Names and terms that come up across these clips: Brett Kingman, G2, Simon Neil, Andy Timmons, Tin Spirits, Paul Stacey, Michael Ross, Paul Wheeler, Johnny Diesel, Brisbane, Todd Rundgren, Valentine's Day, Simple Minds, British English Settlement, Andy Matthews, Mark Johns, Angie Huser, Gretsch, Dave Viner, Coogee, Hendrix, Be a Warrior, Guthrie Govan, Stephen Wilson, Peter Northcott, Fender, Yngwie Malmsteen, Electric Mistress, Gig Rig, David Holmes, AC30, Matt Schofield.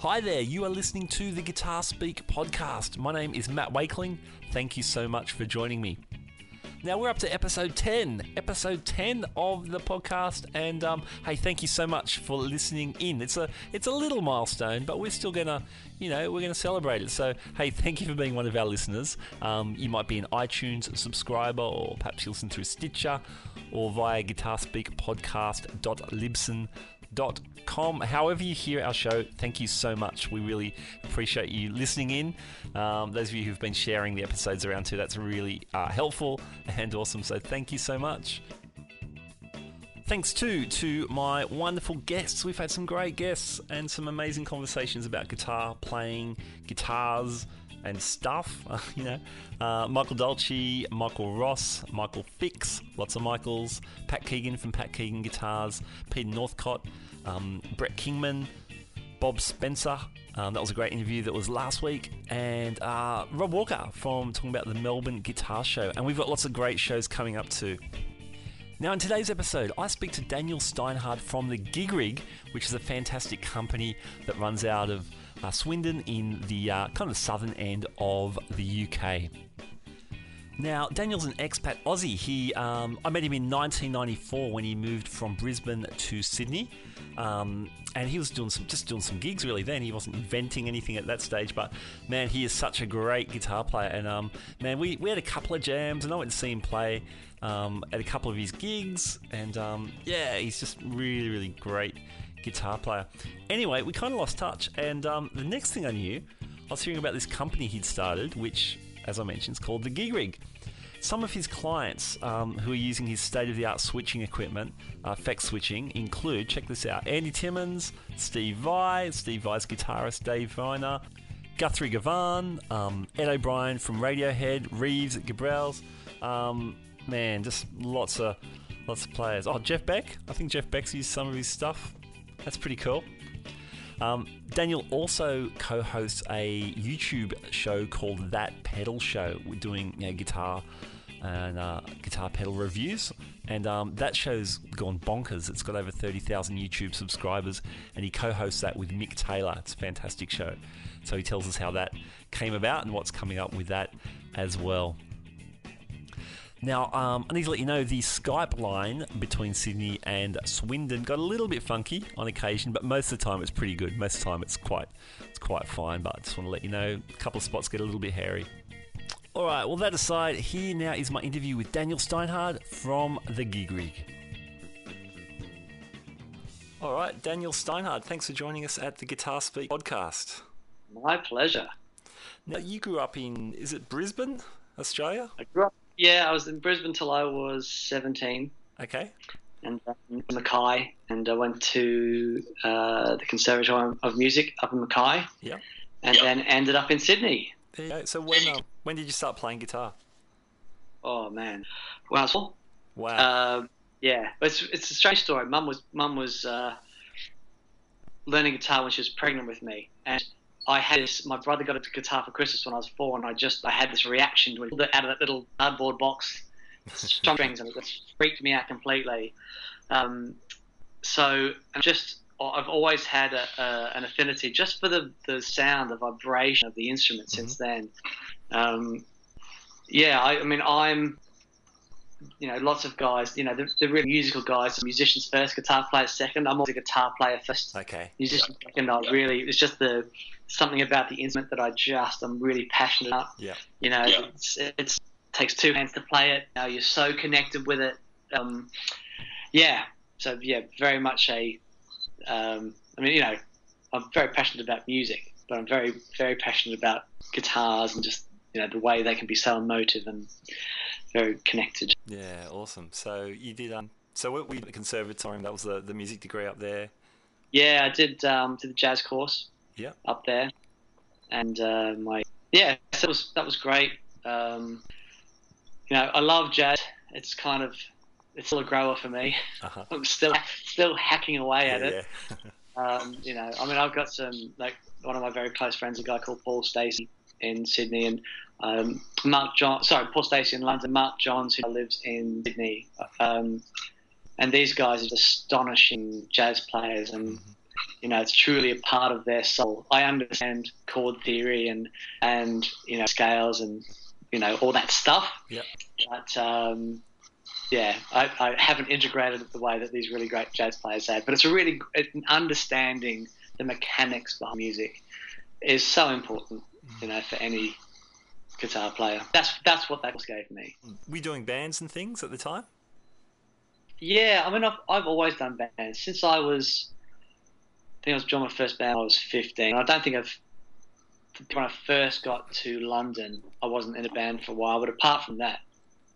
Hi there, you are listening to the Guitar Speak podcast. My name is Matt Wakeling. Thank you so much for joining me. Now we're up to episode 10 of the podcast, and hey, thank you so much for listening in. It's a little milestone, but we're still gonna, we're gonna celebrate it. So hey, thank you for being one of our listeners. You might be an iTunes subscriber, or perhaps you listen through Stitcher, or via guitarspeakpodcast.libsyn.com. However you hear our show, thank you so much. We really appreciate you listening in. Those of you who've been sharing the episodes around too, that's really helpful and awesome. So thank you so much. Thanks too to my wonderful guests. We've had some great guests and some amazing conversations about guitar playing, guitars, and stuff. Michael Dolce, Michael Ross, Michael Fix, lots of Michaels, Pat Keegan from Pat Keegan Guitars, Peter Northcott, Brett Kingman, Bob Spencer. That was a great interview that was last week, and Rob Walker from talking about the Melbourne Guitar Show. And we've got lots of great shows coming up too. Now in today's episode, I speak to Daniel Steinhardt from the Gig Rig, which is a fantastic company that runs out of Swindon in the kind of southern end of the UK. Now, Daniel's an expat Aussie. I met him in 1994 when he moved from Brisbane to Sydney, and he was doing some gigs really then. He wasn't inventing anything at that stage, but man, he is such a great guitar player. And man, we had a couple of jams, and I went to see him play at a couple of his gigs, and yeah, he's just really, really great guitar player. Anyway, we kind of lost touch, and the next thing I knew, I was hearing about this company he'd started, which, as I mentioned, is called the Gig Rig. Some of his clients who are using his state-of-the-art switching equipment, effect switching, include, check this out, Andy Timmons, Steve Vai, Steve Vai's guitarist Dave Viner, Guthrie Govan, Ed O'Brien from Radiohead, Reeves at Gabrels, man, just lots of players. Oh, Jeff Beck, I think Jeff Beck's used some of his stuff. That's pretty cool. Daniel also co-hosts a YouTube show called That Pedal Show. We're doing guitar and guitar pedal reviews, and that show's gone bonkers. It's got over 30,000 YouTube subscribers, and he co-hosts that with Mick Taylor. It's a fantastic show. So he tells us how that came about and what's coming up with that as well. Now, I need to let you know the Skype line between Sydney and Swindon got a little bit funky on occasion, but most of the time it's pretty good. Most of the time it's quite fine, but I just want to let you know a couple of spots get a little bit hairy. All right, well, that aside, here now is my interview with Daniel Steinhardt from the Gig Rig. All right, Daniel Steinhardt, thanks for joining us at the Guitar Speak podcast. My pleasure. Now, you grew up in, is it Brisbane, Australia? I grew up. Yeah, I was in Brisbane till I was 17. Okay. And Mackay, and I went to the Conservatoire of Music up in Mackay. Yeah. And then ended up in Sydney. There you go. So when did you start playing guitar? Oh man, when I was four. Wow. Yeah, it's a strange story. Mum was learning guitar when she was pregnant with me, and I had this, my brother got a guitar for Christmas when I was four, and I had this reaction to it, out of that little cardboard box, strings, and it just freaked me out completely. I've always had an affinity just for the sound, the vibration of the instrument since then. Lots of guys, the real musical guys, musicians first, guitar players second. I'm always a guitar player first, okay. Musician second. It's just something about the instrument that I'm really passionate about. Yeah. It takes two hands to play it. You're so connected with it. So yeah, very much I'm very passionate about music, but I'm very, very passionate about guitars and just, the way they can be so emotive and very connected. Yeah, awesome. So you did, so what were you at the conservatorium? That was the music degree up there? Yeah, I did the jazz course. Yeah. Up there, and so that was great. I love jazz. It's kind of, it's still a grower for me. Uh-huh. I'm still hacking away at it. Yeah. I've got some, like, one of my very close friends, a guy called Paul Stacey in Sydney, and Paul Stacey in London, Mark Johns who lives in Sydney, and these guys are astonishing jazz players, and you know, it's truly a part of their soul. I understand chord theory and you know, scales and, you know, all that stuff. Yep. But yeah, I haven't integrated it the way that these really great jazz players have. But it's a really understanding the mechanics behind music is so important, you know, for any guitar player. That's what that gave me. Were you doing bands and things at the time? Yeah, I mean, I've always done bands since I was. I think I was joined my first band when I was 15. I don't think when I first got to London, I wasn't in a band for a while. But apart from that,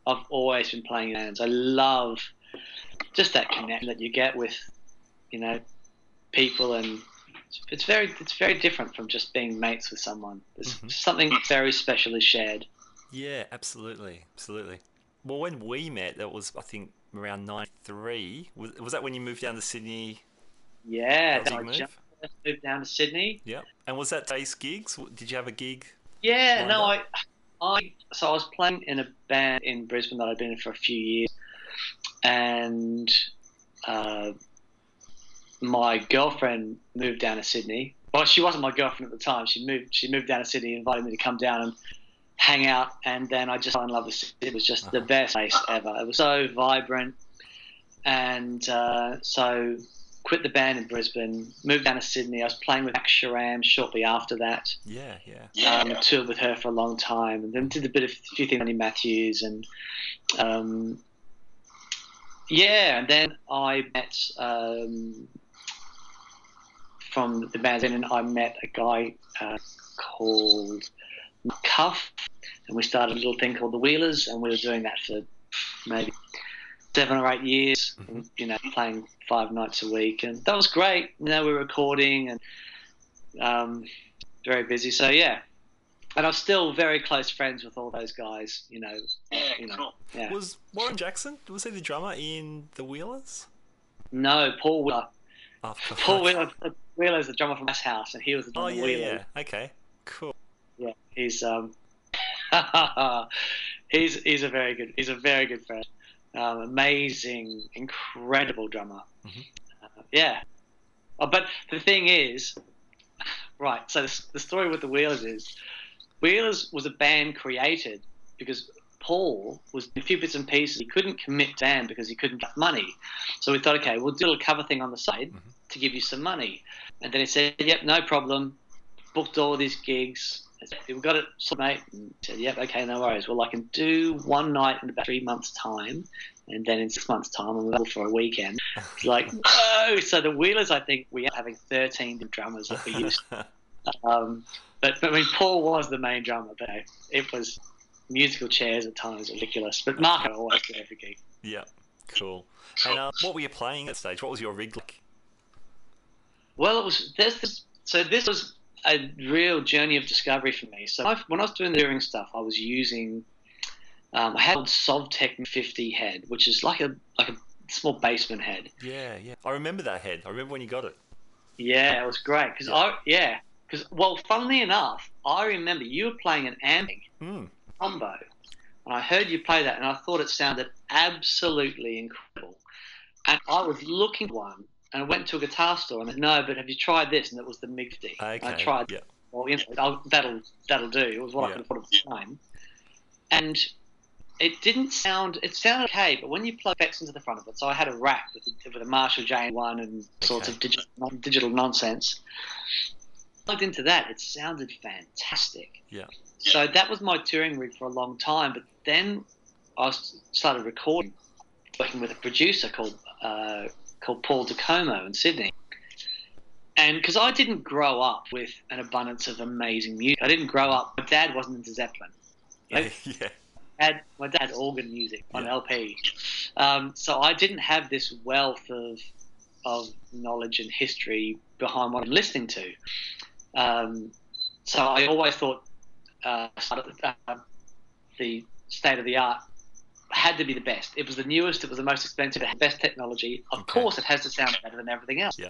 I've always been playing in bands. I love just that connection that you get with, you know, people, and it's very different from just being mates with someone. There's something very specially shared. Yeah, absolutely, absolutely. Well, when we met, that was I think around 93. Was that when you moved down to Sydney? Yeah, that was your move? Just moved down to Sydney. Yeah, and was that bass gigs? Did you have a gig? Yeah, no, up? So I was playing in a band in Brisbane that I'd been in for a few years, and my girlfriend moved down to Sydney. Well, she wasn't my girlfriend at the time. She moved down to Sydney, invited me to come down and hang out, and then I just fell in love with Sydney. It was just the best place ever. It was so vibrant, and so quit the band in Brisbane, moved down to Sydney. I was playing with Max Sharam shortly after that. Yeah, yeah. Toured with her for a long time, and then did a few things with Andy Matthews, and yeah, and then I met from the band, and I met a guy called Cuff, and we started a little thing called The Wheelers, and we were doing that for maybe 7 or 8 years, you know, playing 5 nights a week, and that was great. You know, we were recording and very busy. So yeah, and I'm still very close friends with all those guys. You know, yeah. Was Warren Jackson? Was he the drummer in the Wheelers? No, Paul Wheeler. Oh, Paul Wheeler. Wheeler's the drummer from Mass House, and he was the drummer. Oh yeah, Wheeler. Yeah. Okay, cool. Yeah, he's he's a very good friend. Amazing, incredible drummer. Yeah. Oh, but the thing is, right, so the story with the Wheelers is, Wheelers was a band created because Paul was a few bits and pieces. He couldn't commit to band because he couldn't get money. So we thought, okay, we'll do a little cover thing on the side to give you some money. And then he said, yep, no problem. Booked all these gigs. We've got it, mate. And said, yep, okay, no worries. Well, I can do one night in about 3 months' time, and then in 6 months' time, I'm available for a weekend. It's like, whoa! So the Wheelers, I think, we are having 13 drummers that we used to. But I mean, Paul was the main drummer, but it was musical chairs at times, ridiculous. But Mark always did every gig. Yeah, cool. And what were you playing at stage? What was your rig like? Well, it was this was a real journey of discovery for me. So when I was doing the hearing stuff, I was using I had an old Sovtek 50 head, which is like a small basement head. Yeah, yeah. I remember that head. I remember when you got it. Yeah, it was great because well, funnily enough, I remember you were playing an Ampeg combo, and I heard you play that, and I thought it sounded absolutely incredible. And I was looking for one. And I went to a guitar store and I said, no, but have you tried this? And it was the MIG 50. Okay. I tried that. Well, you know, that'll do. It was what I could afford at the time. And it sounded okay, but when you plug effects into the front of it, so I had a rack with a Marshall JN1 and sorts of digital nonsense. Plugged into that, it sounded fantastic. Yeah. So that was my touring rig for a long time, but then I started recording, working with a producer called Paul DeComo in Sydney. And because I didn't grow up with an abundance of amazing music. I didn't grow up. My dad wasn't into Zeppelin. You know? Yeah. My dad had organ music on LP. So I didn't have this wealth of knowledge and history behind what I'm listening to. So I always thought the state-of-the-art had to be the best. It was the newest, it was the most expensive, it had the best technology. Of course it has to sound better than everything else. Yeah.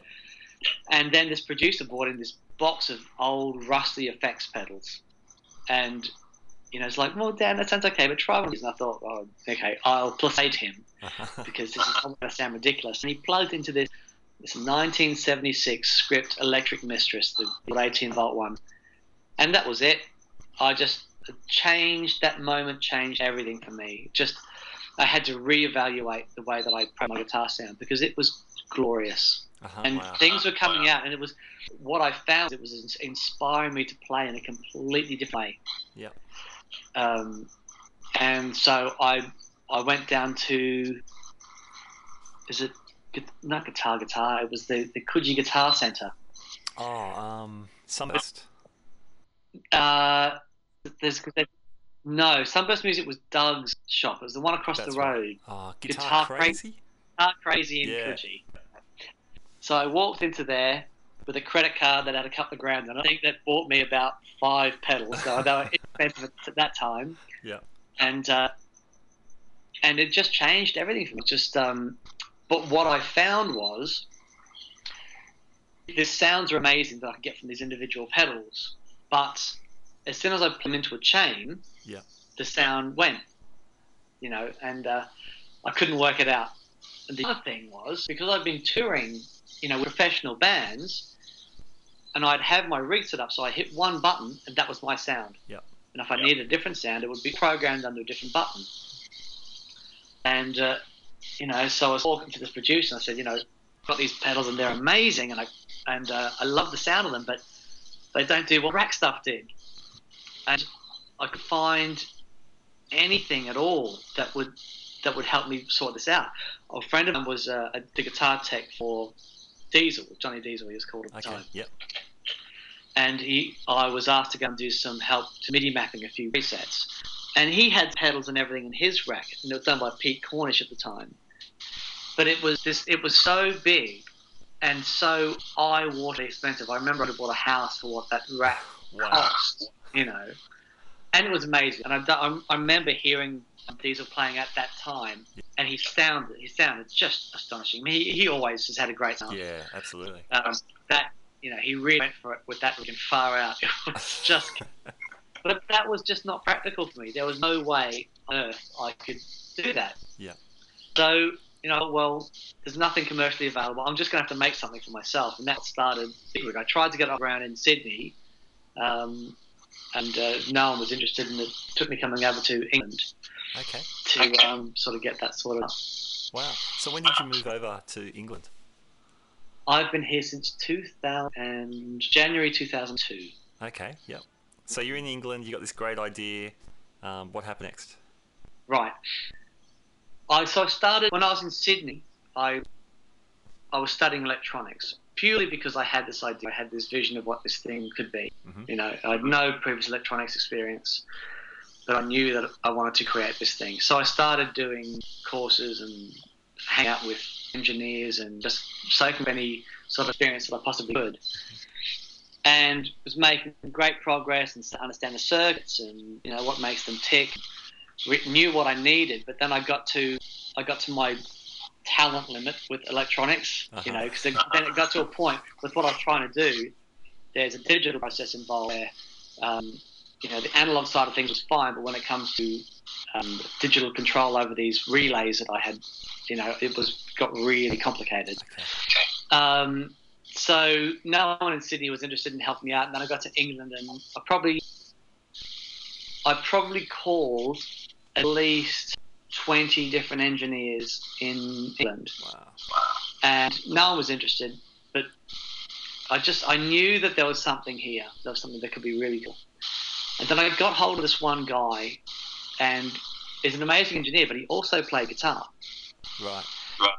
And then this producer brought in this box of old rusty effects pedals. And, you know, it's like, well, Dan, that sounds okay, but try one of these. And I thought, oh, okay, I'll placate him because this is going to sound ridiculous. And he plugged into this It's a 1976 script, Electric Mistress, the 18-volt one. And that was it. I just changed, that moment changed everything for me. Just, I had to reevaluate the way that I played my guitar sound because it was glorious. And things were coming out, and it was what I found. It was inspiring me to play in a completely different way. Yeah. And so I went down to, is it not Guitar? It was the Coogee Guitar Centre. Oh, Sunburst. No, Sunburst Music was Doug's shop. It was the one across the road. Right. Guitar Crazy. Guitar Crazy in Coogee. So I walked into there with a credit card that had a couple of grand, and I think that bought me about 5 pedals. So they were expensive at that time. Yeah. And it just changed everything for me. Just but what I found was the sounds are amazing that I could get from these individual pedals, but as soon as I put them into a chain, yeah, the sound went, you know, and I couldn't work it out. And the other thing was, because I'd been touring, you know, with professional bands, and I'd have my rig set up, so I hit one button and that was my sound. Yeah. And if I needed a different sound, it would be programmed under a different button. And, you know, so I was talking to this producer and I said, you know, I've got these pedals and they're amazing and I love the sound of them, but they don't do what rack stuff did. And I could find anything at all that would help me sort this out. A friend of mine was the guitar tech for Diesel, Johnny Diesel he was called at the time. Yep. And I was asked to go and do some help to MIDI mapping a few presets. And he had pedals and everything in his rack, and it was done by Pete Cornish at the time. But it was so big and so eye-watering expensive. I remember I bought a house for what that rack cost, you know. And it was amazing. And I remember hearing Diesel playing at that time, and he sounded just astonishing. He always has had a great sound. Yeah, absolutely. That, you know, he really went for it with that freaking far out. It was just, but that was just not practical for me. There was no way on earth I could do that. Yeah. So, you know, well, there's nothing commercially available. I'm just going to have to make something for myself, and that started Gig Rig. I tried to get off around in Sydney, and no one was interested, and it took me coming over to England. Okay. To sort of get that sorted out. Wow. So when did you move over to England? I've been here since January 2002. Okay, yep. So you're in England, you got this great idea. What happened next? Right. So I started, when I was in Sydney, I was studying electronics purely because I had this idea. I had this vision of what this thing could be. Mm-hmm. You know, I had no previous electronics experience, but I knew that I wanted to create this thing. So I started doing courses and hang out with engineers and just soaking any sort of experience that I possibly could. And was making great progress and understand the circuits and, you know, what makes them tick. Knew what I needed, but then I got to my talent limit with electronics, you know, because then it got to a point with what I was trying to do. There's a digital process involved where, you know, the analog side of things was fine, but when it comes to digital control over these relays that I had, you know, it got really complicated. Okay. So no one in Sydney was interested in helping me out. And then I got to England, and I probably called at least 20 different engineers in England. Wow. And no one was interested, but I knew that there was something here. There was something that could be really cool. And then I got hold of this one guy, and he's an amazing engineer, but he also played guitar. Right.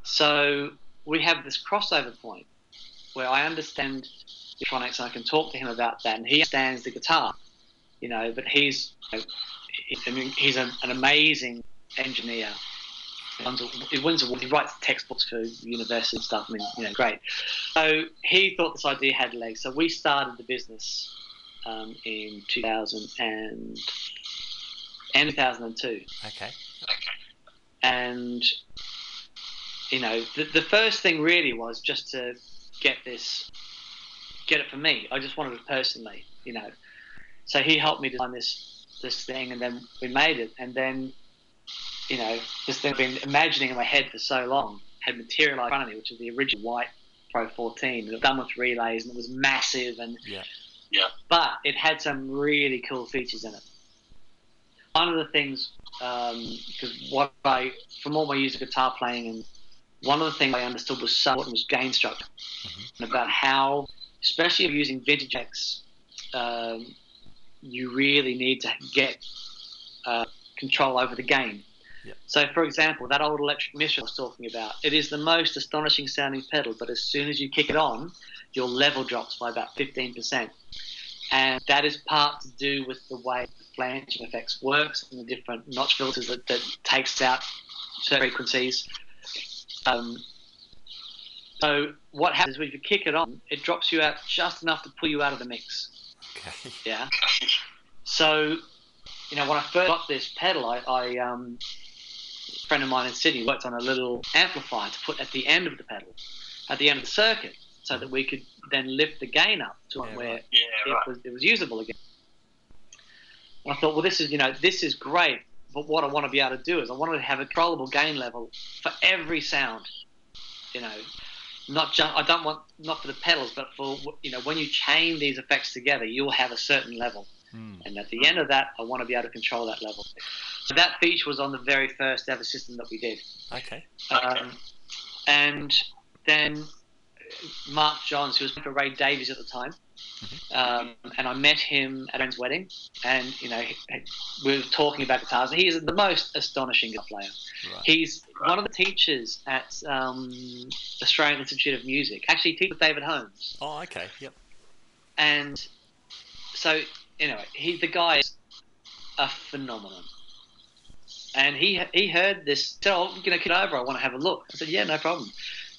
So we have this crossover point where I understand electronics and I can talk to him about that, and he understands the guitar, you know, but he's an amazing engineer. He wins awards. He writes textbooks for university and stuff. I mean, you know, great. So he thought this idea had legs. So we started the business in 2002. Okay. And, you know, the first thing really was just to get it for me. I just wanted it personally, you know. So he helped me design this thing, and then we made it. And then, you know, this thing I've been imagining in my head for so long had materialized in front of me, which is the original white Pro 14. It was done with relays and it was massive, and but it had some really cool features in it. One of the things, because from all my years of guitar playing, and one of the things I understood was so important was gain structure, and about how, especially if you're using vintage decks, you really need to get control over the gain. So, for example, that old Electric Mistress I was talking about, it is the most astonishing sounding pedal, but as soon as you kick it on, your level drops by about 15%. And that is part to do with the way the flanging effects works and the different notch filters that takes out certain frequencies. So what happens is when you kick it on, it drops you out just enough to pull you out of the mix. Okay. Yeah. So, you know, when I first got this pedal, I a friend of mine in Sydney worked on a little amplifier to put at the end of the pedal, at the end of the circuit, so that we could then lift the gain up to it was usable again. And I thought, well, this is great, but what I want to be able to do is I wanted to have a controllable gain level for every sound, not just, not for the pedals, but for, when you chain these effects together, you'll have a certain level. And at the end of that, I want to be able to control that level. So that feature was on the very first ever system that we did. Okay. And then Mark Johns, who was for Ray Davies at the time, and I met him at Ben's wedding, and we were talking about guitars. He is the most astonishing guitar player. He's one of the teachers at Australian Institute of Music. Actually, he teaches David Holmes. Oh, okay, yep. And so, the guy is a phenomenon. And he heard this, said, "Oh, get over, I want to have a look." I said, "Yeah, no problem."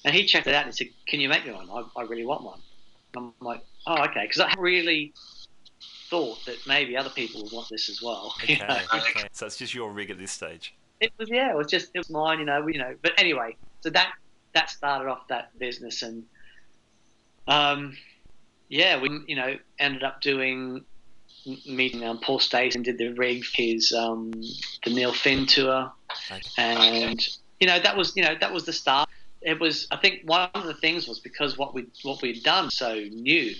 And he checked it out and said, "Can you make me one? I really want one." And I'm like, "Oh, okay," because I really thought that maybe other people would want this as well. Okay. So it's just your rig at this stage. It was mine, But anyway, so that started off that business, and we ended up doing. Meeting Paul Stacey and did the rig for his the Neil Finn tour, and that was the start. It was, I think, one of the things was because what we'd done so new.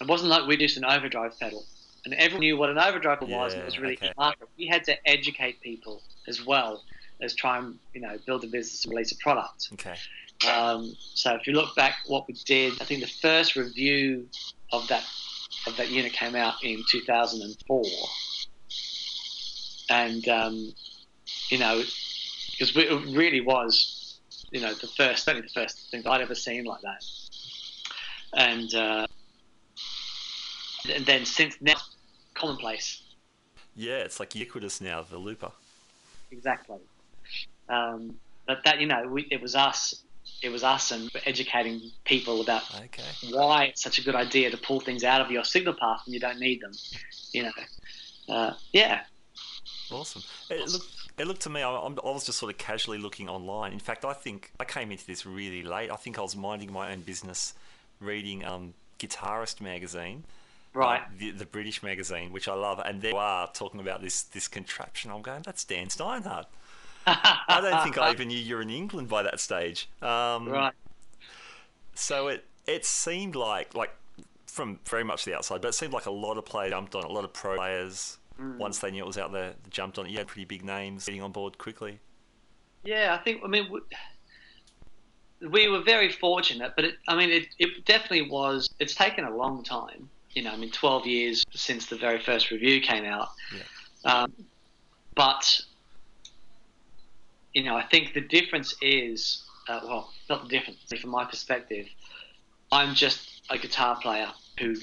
It wasn't like we just an overdrive pedal, and everyone knew what an overdrive was. And it was really market. We had to educate people as well as try and build a business and release a product. Okay. So if you look back, what we did, I think the first review of that unit came out in 2004, and because it really was, the first thing I'd ever seen like that, and then since now, commonplace. Yeah, it's like ubiquitous now, the looper. Exactly, but that it was us and educating people about why it's such a good idea to pull things out of your signal path when you don't need them. Awesome. It looked to me, I was just sort of casually looking online. In fact, I think I came into this really late. I think I was minding my own business, reading Guitarist magazine, the British magazine, which I love. And there you are talking about this contraption. I'm going, that's Dan Steinhardt. I don't think I even knew you were in England by that stage. So it seemed like from very much the outside, but it seemed like a lot of players jumped on it, a lot of pro players, once they knew it was out there, they jumped on it. You had pretty big names getting on board quickly. Yeah, we were very fortunate, but it definitely was. It's taken a long time, 12 years since the very first review came out. But I think the difference is, not the difference, from my perspective, I'm just a guitar player who's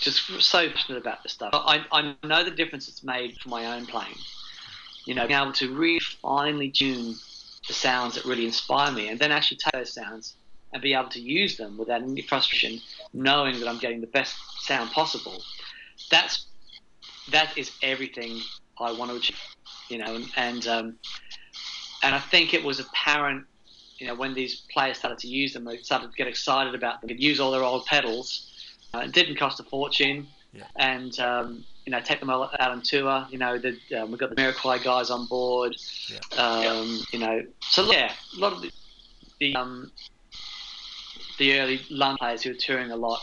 just so passionate about this stuff. I know the difference it's made for my own playing, being able to really finely tune the sounds that really inspire me and then actually take those sounds and be able to use them without any frustration, knowing that I'm getting the best sound possible. That is everything I want to achieve. And I think it was apparent, when these players started to use them, they started to get excited about them. They'd use all their old pedals. It didn't cost a fortune, and take them all out on tour. We got the Miracle guys on board. So a lot of the early London players who were touring a lot,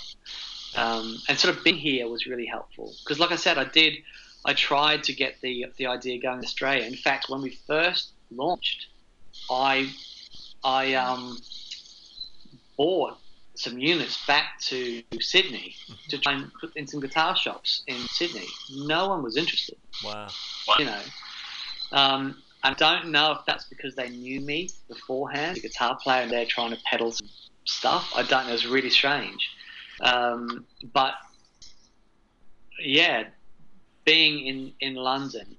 and sort of being here was really helpful. Because like I said, I tried to get the idea going in Australia. In fact, when we first launched, I bought some units back to Sydney to try and put in some guitar shops in Sydney. No one was interested. Wow. You know, I don't know if that's because they knew me beforehand, the guitar player, and they're trying to pedal some stuff. I don't know. It's really strange. But yeah, being in London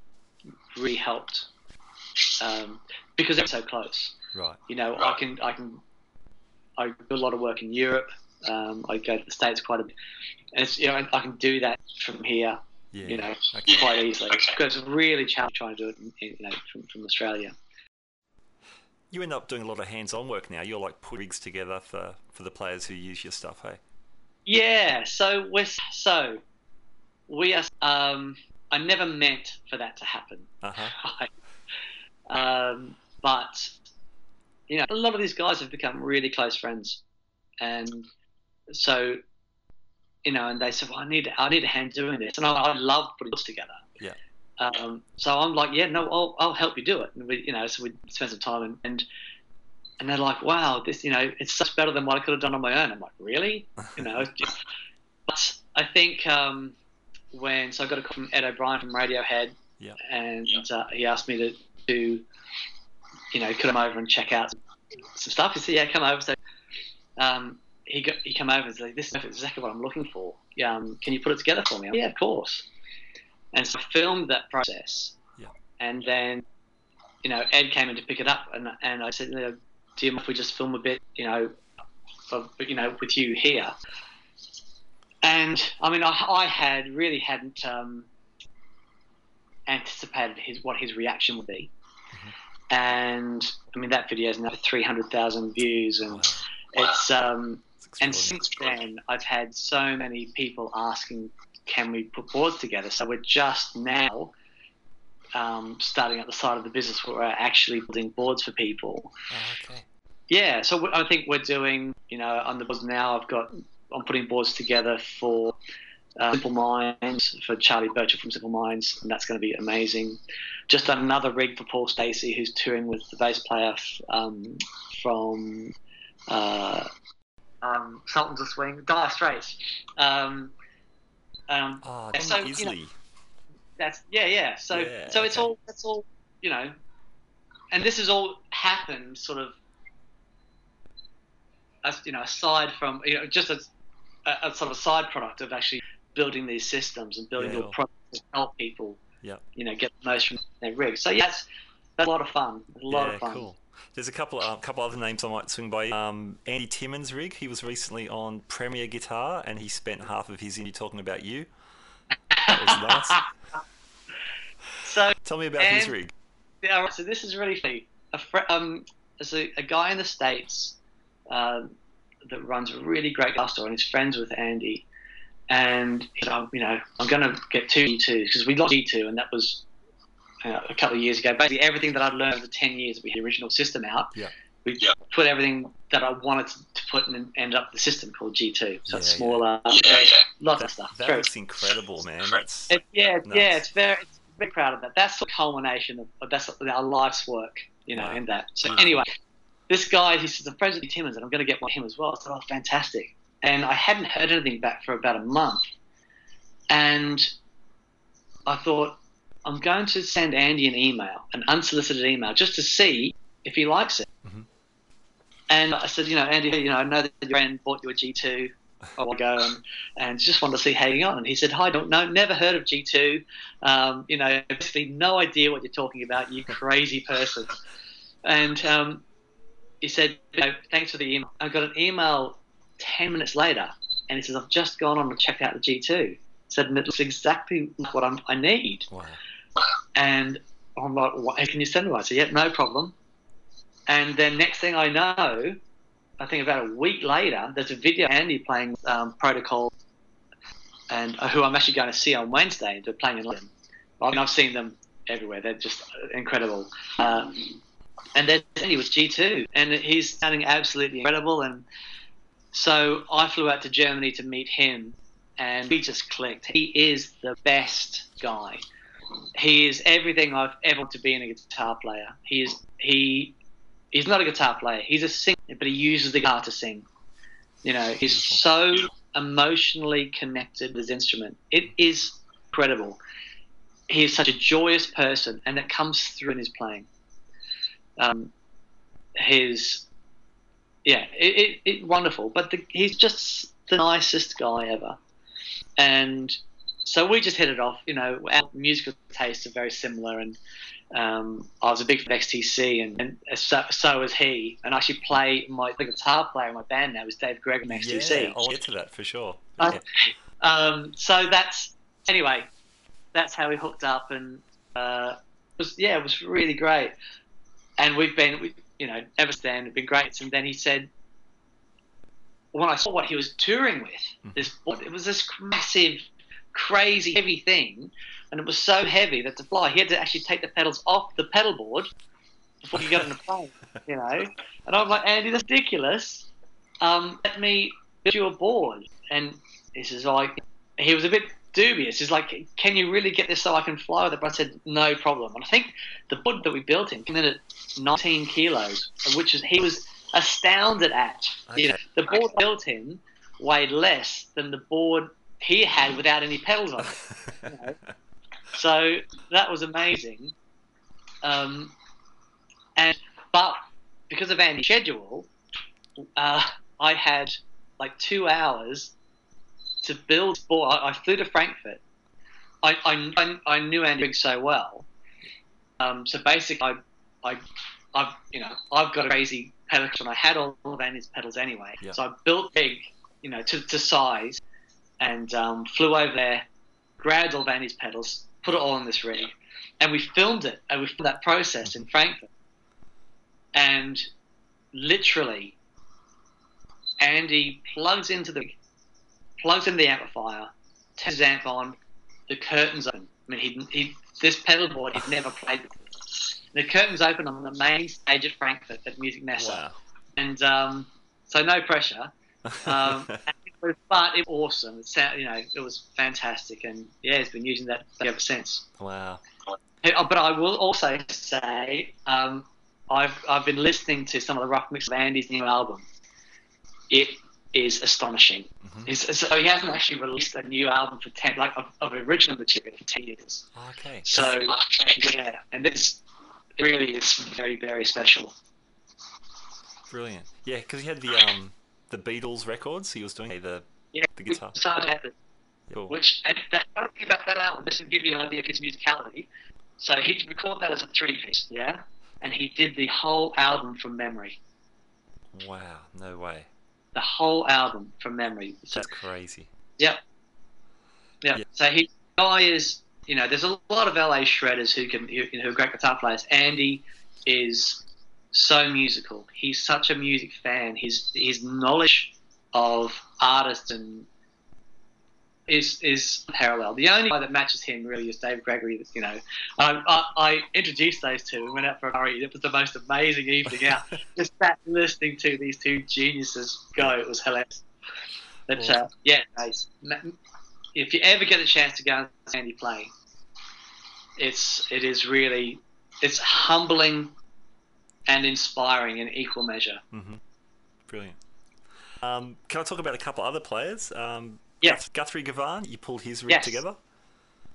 really helped, because they're so close. Right. You know, right. I do a lot of work in Europe. I go to the States quite a bit. And it's, you know, I can do that from here, yeah. You know, okay. Quite easily. Okay. Because it's really challenging trying to do it, you know, from Australia. You end up doing a lot of hands-on work now. You're like putting rigs together for the players who use your stuff, hey? Yeah. So we are. I never meant for that to happen. Uh-huh. But. You know, a lot of these guys have become really close friends, and so, you know, and they said, "Well, I need a hand doing this," and I love putting this together. Yeah. So I'm like, "Yeah, no, I'll help you do it." And we, you know, so we spend some time, and they're like, "Wow, this, you know, it's much better than what I could have done on my own." I'm like, "Really?" You know. But I think so I got a call from Ed O'Brien from Radiohead, yeah, and yeah. He asked me to you know, could come over and check out some stuff. He said, "Yeah, come over." So he came over and said, "This is exactly what I'm looking for. Can you put it together for me?" I'm like, "Yeah, of course." And so I filmed that process. Yeah. And then, you know, Ed came in to pick it up, and I said, "Do you mind if we just film a bit, you know, with you here?" And I mean, I hadn't anticipated what his reaction would be. And I mean, that video is now 300,000 views, and wow. It's and since then I've had so many people asking, "Can we put boards together?" So we're just now starting at the side of the business where we're actually building boards for people. Oh, okay. Yeah, so I think we're doing, you know, on the boards now. I'm putting boards together for Simple Minds, for Charlie Birchall from Simple Minds, and that's going to be amazing. Just another rig for Paul Stacey, who's touring with the bass player from Sultans of Swing, Dire Straits. That's so easily. You know, that's yeah. So it's okay. That's all. You know, and this has all happened sort of, as you know, aside from, you know, just as a sort of side product of actually building these systems and building little products to help people, yeah, you know, get the most from their rig. So yes, that's a lot of fun. A lot of fun. Cool. There's a couple other names I might swing by. Andy Timmons' rig. He was recently on Premier Guitar, and he spent half of his interview talking about you. That was nice. So tell me about his rig. Yeah, right, so this is really funny. There's a guy in the States that runs a really great guitar store, and he's friends with Andy. And he said, "You know, I'm going to get two G2s," because we lost G2, and that was a couple of years ago. Basically, everything that I'd learned over the 10 years, we had the original system out. Yeah. We put everything that I wanted to put in and end up the system called G2. So it's smaller, lots of stuff. That's incredible, man. It's very proud of that. That's the culmination of that's our life's work, you know, in that. So anyway, this guy, he says, "I'm friends with Timmons, and I'm going to get one of him as well." I said, "Oh, fantastic." And I hadn't heard anything back for about a month. And I thought, I'm going to send Andy an unsolicited email, just to see if he likes it. Mm-hmm. And I said, "You know, Andy, you know, I know that your friend bought you a G2 a while ago, and just wanted to see how you got on." And he said, "Hi, never heard of G2. You know, basically no idea what you're talking about, you crazy person." And he said, "You know, thanks for the email." I got an email 10 minutes later, and he says, "I've just gone on and checked out the G2. Said, and it looks exactly like what I need." Wow. And I'm like, "What? Can you send me one?" I said, "Yeah, no problem." And then next thing I know, I think about a week later, there's a video of Andy playing Protocol, and who I'm actually going to see on Wednesday. They're playing in London. I mean, I've seen them everywhere. They're just incredible. And then he was G2, and he's sounding absolutely incredible. And so I flew out to Germany to meet him, and we just clicked. He is the best guy. He is everything I've ever wanted to be in a guitar player. He's not a guitar player. He's a singer, but he uses the guitar to sing. You know, he's so emotionally connected with his instrument. It is incredible. He is such a joyous person, and that comes through in his playing. Wonderful. But he's just the nicest guy ever. And so we just hit it off. You know, our musical tastes are very similar, and I was a big fan of XTC, and so was he. And I actually play the guitar player in my band now is Dave Gregg from XTC. Yeah, I'll get to that for sure. That's how we hooked up, and it was really great. And we've been, ever since then, it's been great. And then he said, when I saw what he was touring with, it was this massive, crazy, heavy thing, and it was so heavy that to fly, he had to actually take the pedals off the pedal board before he got on the plane, And I'm like, Andy, that's ridiculous. Let me build you a board. And this is like, he was a bit dubious. He's like, can you really get this so I can fly with it? But I said, no problem. And I think the board that we built him came in at 19 kilos, which is he was astounded at. Okay. The board built him weighed less than the board he had without any pedals on it. So that was amazing. But because of Andy's schedule, I had 2 hours to build board. I flew to Frankfurt. I knew Andy so well. So basically, I've got a crazy pedal, and I had all of Andy's pedals anyway. Yeah. So I built big, to size, and flew over there, grabbed all of Andy's pedals, put it all on this rig, and we filmed it. And we filmed that process in Frankfurt. And literally, Andy plugs into the amplifier, turns his amp on, the curtains open. I mean, this pedal board he'd never played before. The curtains open on the main stage at Frankfurt at Music Nessa. Wow. And so no pressure. But it was awesome. It sounded, it was fantastic. And yeah, he's been using that ever since. Wow. But I will also say I've been listening to some of the rough mix of Andy's new album. It is astonishing. Mm-hmm. So he hasn't actually released a new album for of original material for 10 years. Okay. So yeah, and this really is very, very special. Brilliant. Yeah, because he had the Beatles records. He was doing the guitar. Cool. Which and that's the thing about that album. This will give you an idea of his musicality. So he recorded that as a 3-piece. Yeah, and he did the whole album from memory. Wow! No way. The whole album from memory. So, that's crazy. Yep. Yeah. So he guy is, there's a lot of LA shredders who are great guitar players. Andy is so musical. He's such a music fan. His knowledge of artists and is unparalleled. The only guy that matches him really is Dave Gregory. I introduced those two and went out for a curry. It was the most amazing evening out. Just sat listening to these two geniuses go. It was hilarious. But awesome. If you ever get a chance to go and see Andy play, it's humbling and inspiring in equal measure. Mm-hmm. Brilliant. Can I talk about a couple other players? Yes. Guthrie Govan, you pulled his rig together?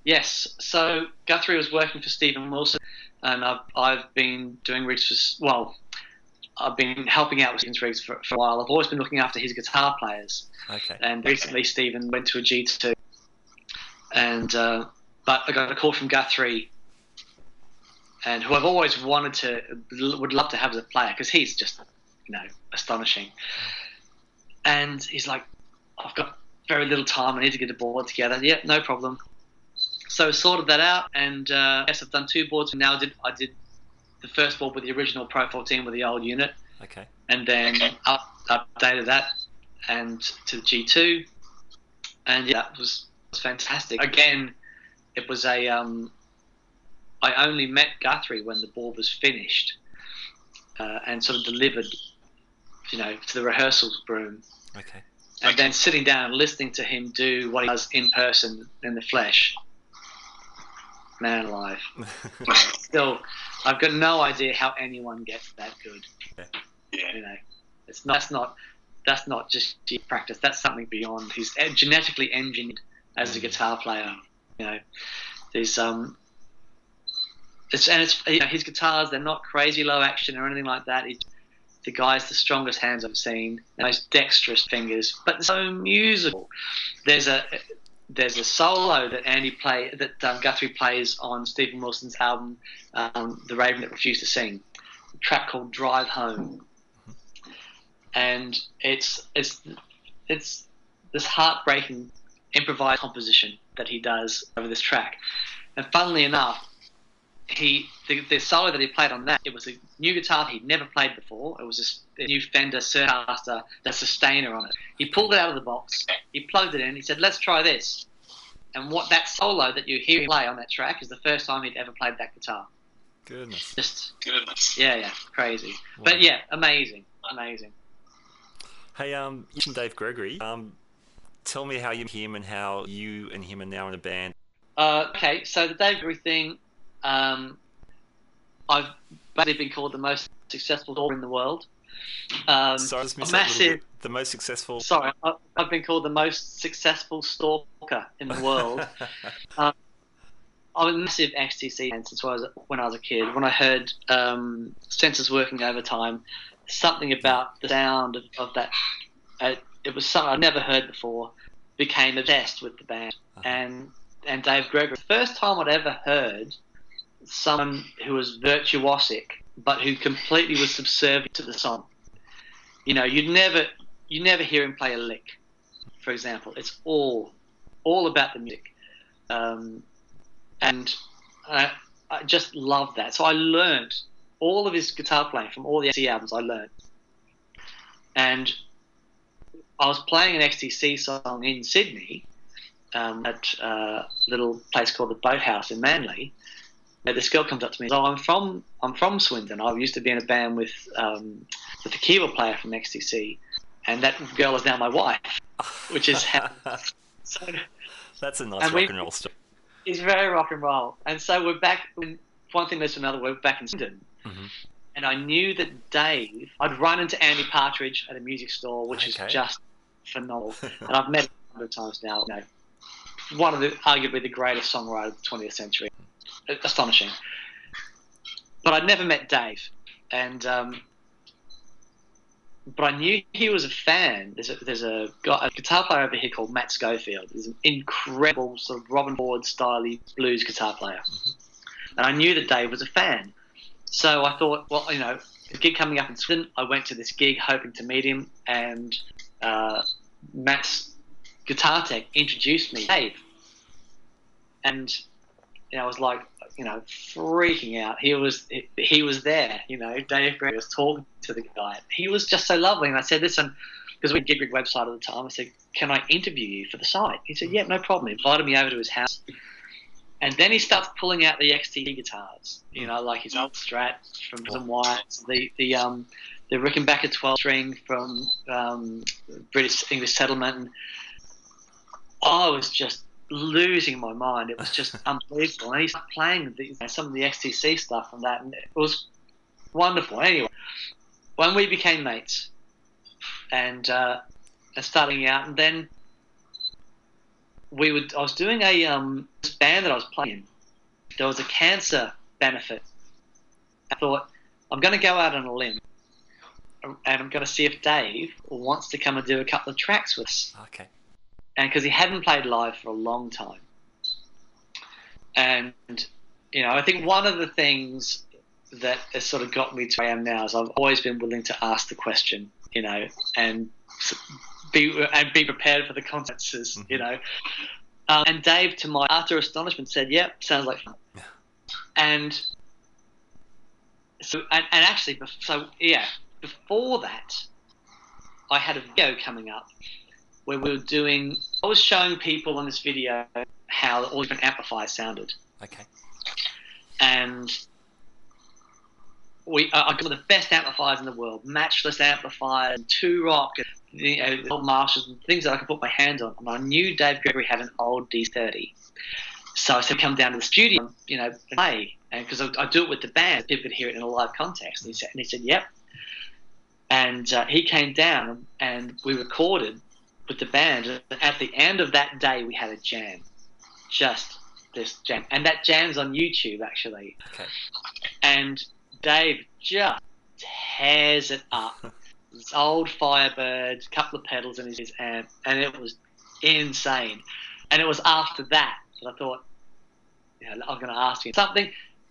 Yes. So Guthrie was working for Stephen Wilson, and I've been doing rigs I've been helping out with Stephen's rigs for a while. I've always been looking after his guitar players. Okay. And recently Stephen went to a G2, and but I got a call from Guthrie, and who I've always would love to have as a player, because he's just, astonishing. And he's like, I've got very little time, I need to get a board together. Yeah, no problem. So I sorted that out, and I've done 2 boards. And now I did the first board with the original Pro 14 with the old unit. Okay. And then updated that and to the G2, and that was fantastic. Again, it was I only met Guthrie when the board was finished, and sort of delivered, you know, to the rehearsal room. Okay. And then sitting down, listening to him do what he does in person, in the flesh. Man alive. Still, I've got no idea how anyone gets that good. Yeah. You know, it's not, that's not just practice. That's something beyond. He's genetically engineered as a guitar player. You know, there's it's you know, his guitars, they're not crazy low action or anything like that. The guy's the strongest hands I've seen, the most dexterous fingers, but so musical. There's a solo that Guthrie plays on Stephen Wilson's album, The Raven That Refused to Sing, a track called Drive Home, and it's this heartbreaking improvised composition that he does over this track, and funnily enough, the solo that he played on that, it was a new guitar he'd never played before. It was a new Fender Surcaster, the sustainer on it. He pulled it out of the box, he plugged it in, he said, let's try this. And what that solo that you hear him play on that track is the first time he'd ever played that guitar. Goodness. Goodness. Yeah, crazy. Wow. But yeah, amazing. Hey, you mentioned Dave Gregory. Tell me how you met him and how you and him are now in a band. Okay, so the Dave Gregory thing... I've basically been called the most successful tour in the world. The most successful. Sorry, I've been called the most successful stalker in the world. I'm a massive XTC fan since when I was a kid. When I heard Sensors Working Overtime, something about the sound of that, it was something I'd never heard before. Became obsessed with the band and Dave Gregory. First time I'd ever heard someone who was virtuosic but who completely was subservient to the song. You know, you'd never hear him play a lick, for example. It's all about the music, and I just love that. So I learned all of his guitar playing from all the XTC albums I learned, and I was playing an XTC song in Sydney at a little place called the Boathouse in Manly. This girl comes up to me and says, I'm from Swindon. I used to be in a band with the keyboard player from XTC, and that girl is now my wife, which is how... So, that's a nice rock and roll story. It's very rock and roll. And so we're back, one thing leads to another, we're back in Swindon. Mm-hmm. And I knew that Dave, I'd run into Andy Partridge at a music store, which is just phenomenal. And I've met him a number of times now. You know, one of the, arguably the greatest songwriter of the 20th century. Astonishing. But I'd never met Dave, and but I knew he was a fan. There's a guitar player over here called Matt Schofield. He's an incredible sort of Robin Ford style blues guitar player. Mm-hmm. And I knew that Dave was a fan, so I thought, well, you know, the gig coming up in Swindon, I went to this gig hoping to meet him, and Matt's guitar tech introduced me to Dave, and I was like, you know, freaking out. He was there, you know. Dave Gregory was talking to the guy. He was just so lovely. And I said, listen, because we had Gig Rig website at the time, I said, can I interview you for the site? He said, yeah, no problem. He invited me over to his house. And then he starts pulling out the XTC guitars, you know, like his old Strat from Some Whites, the Rickenbacker 12-string from British English Settlement. And I was just losing my mind. It was just unbelievable. And he's playing some of the XTC stuff from that, and it was wonderful. Anyway, when we became mates, and starting out, and then I was doing a this band that I was playing in. There was a cancer benefit. I thought, I'm going to go out on a limb, and I'm going to see if Dave wants to come and do a couple of tracks with us. Okay. And because he hadn't played live for a long time. And, you know, I think one of the things that has sort of got me to where I am now is I've always been willing to ask the question, you know, and be prepared for the consequences, you know. And Dave, to my utter astonishment, said, yep, sounds like fun. Yeah. And so, before that, I had a video coming up where I was showing people on this video how all different amplifiers sounded. Okay. And I got the best amplifiers in the world, matchless amplifiers, Two Rock, and, old Marshalls and things that I could put my hands on. And I knew Dave Gregory had an old D30. So I said, come down to the studio, play. And because I do it with the band, people could hear it in a live context. And he said, yep. And he came down and we recorded with the band. At the end of that day, we had a jam, just this jam. And that jam's on YouTube, actually. Okay. And Dave just tears it up. This old Firebird, couple of pedals in his amp, and it was insane. And it was after that that I thought, I'm going to ask him something.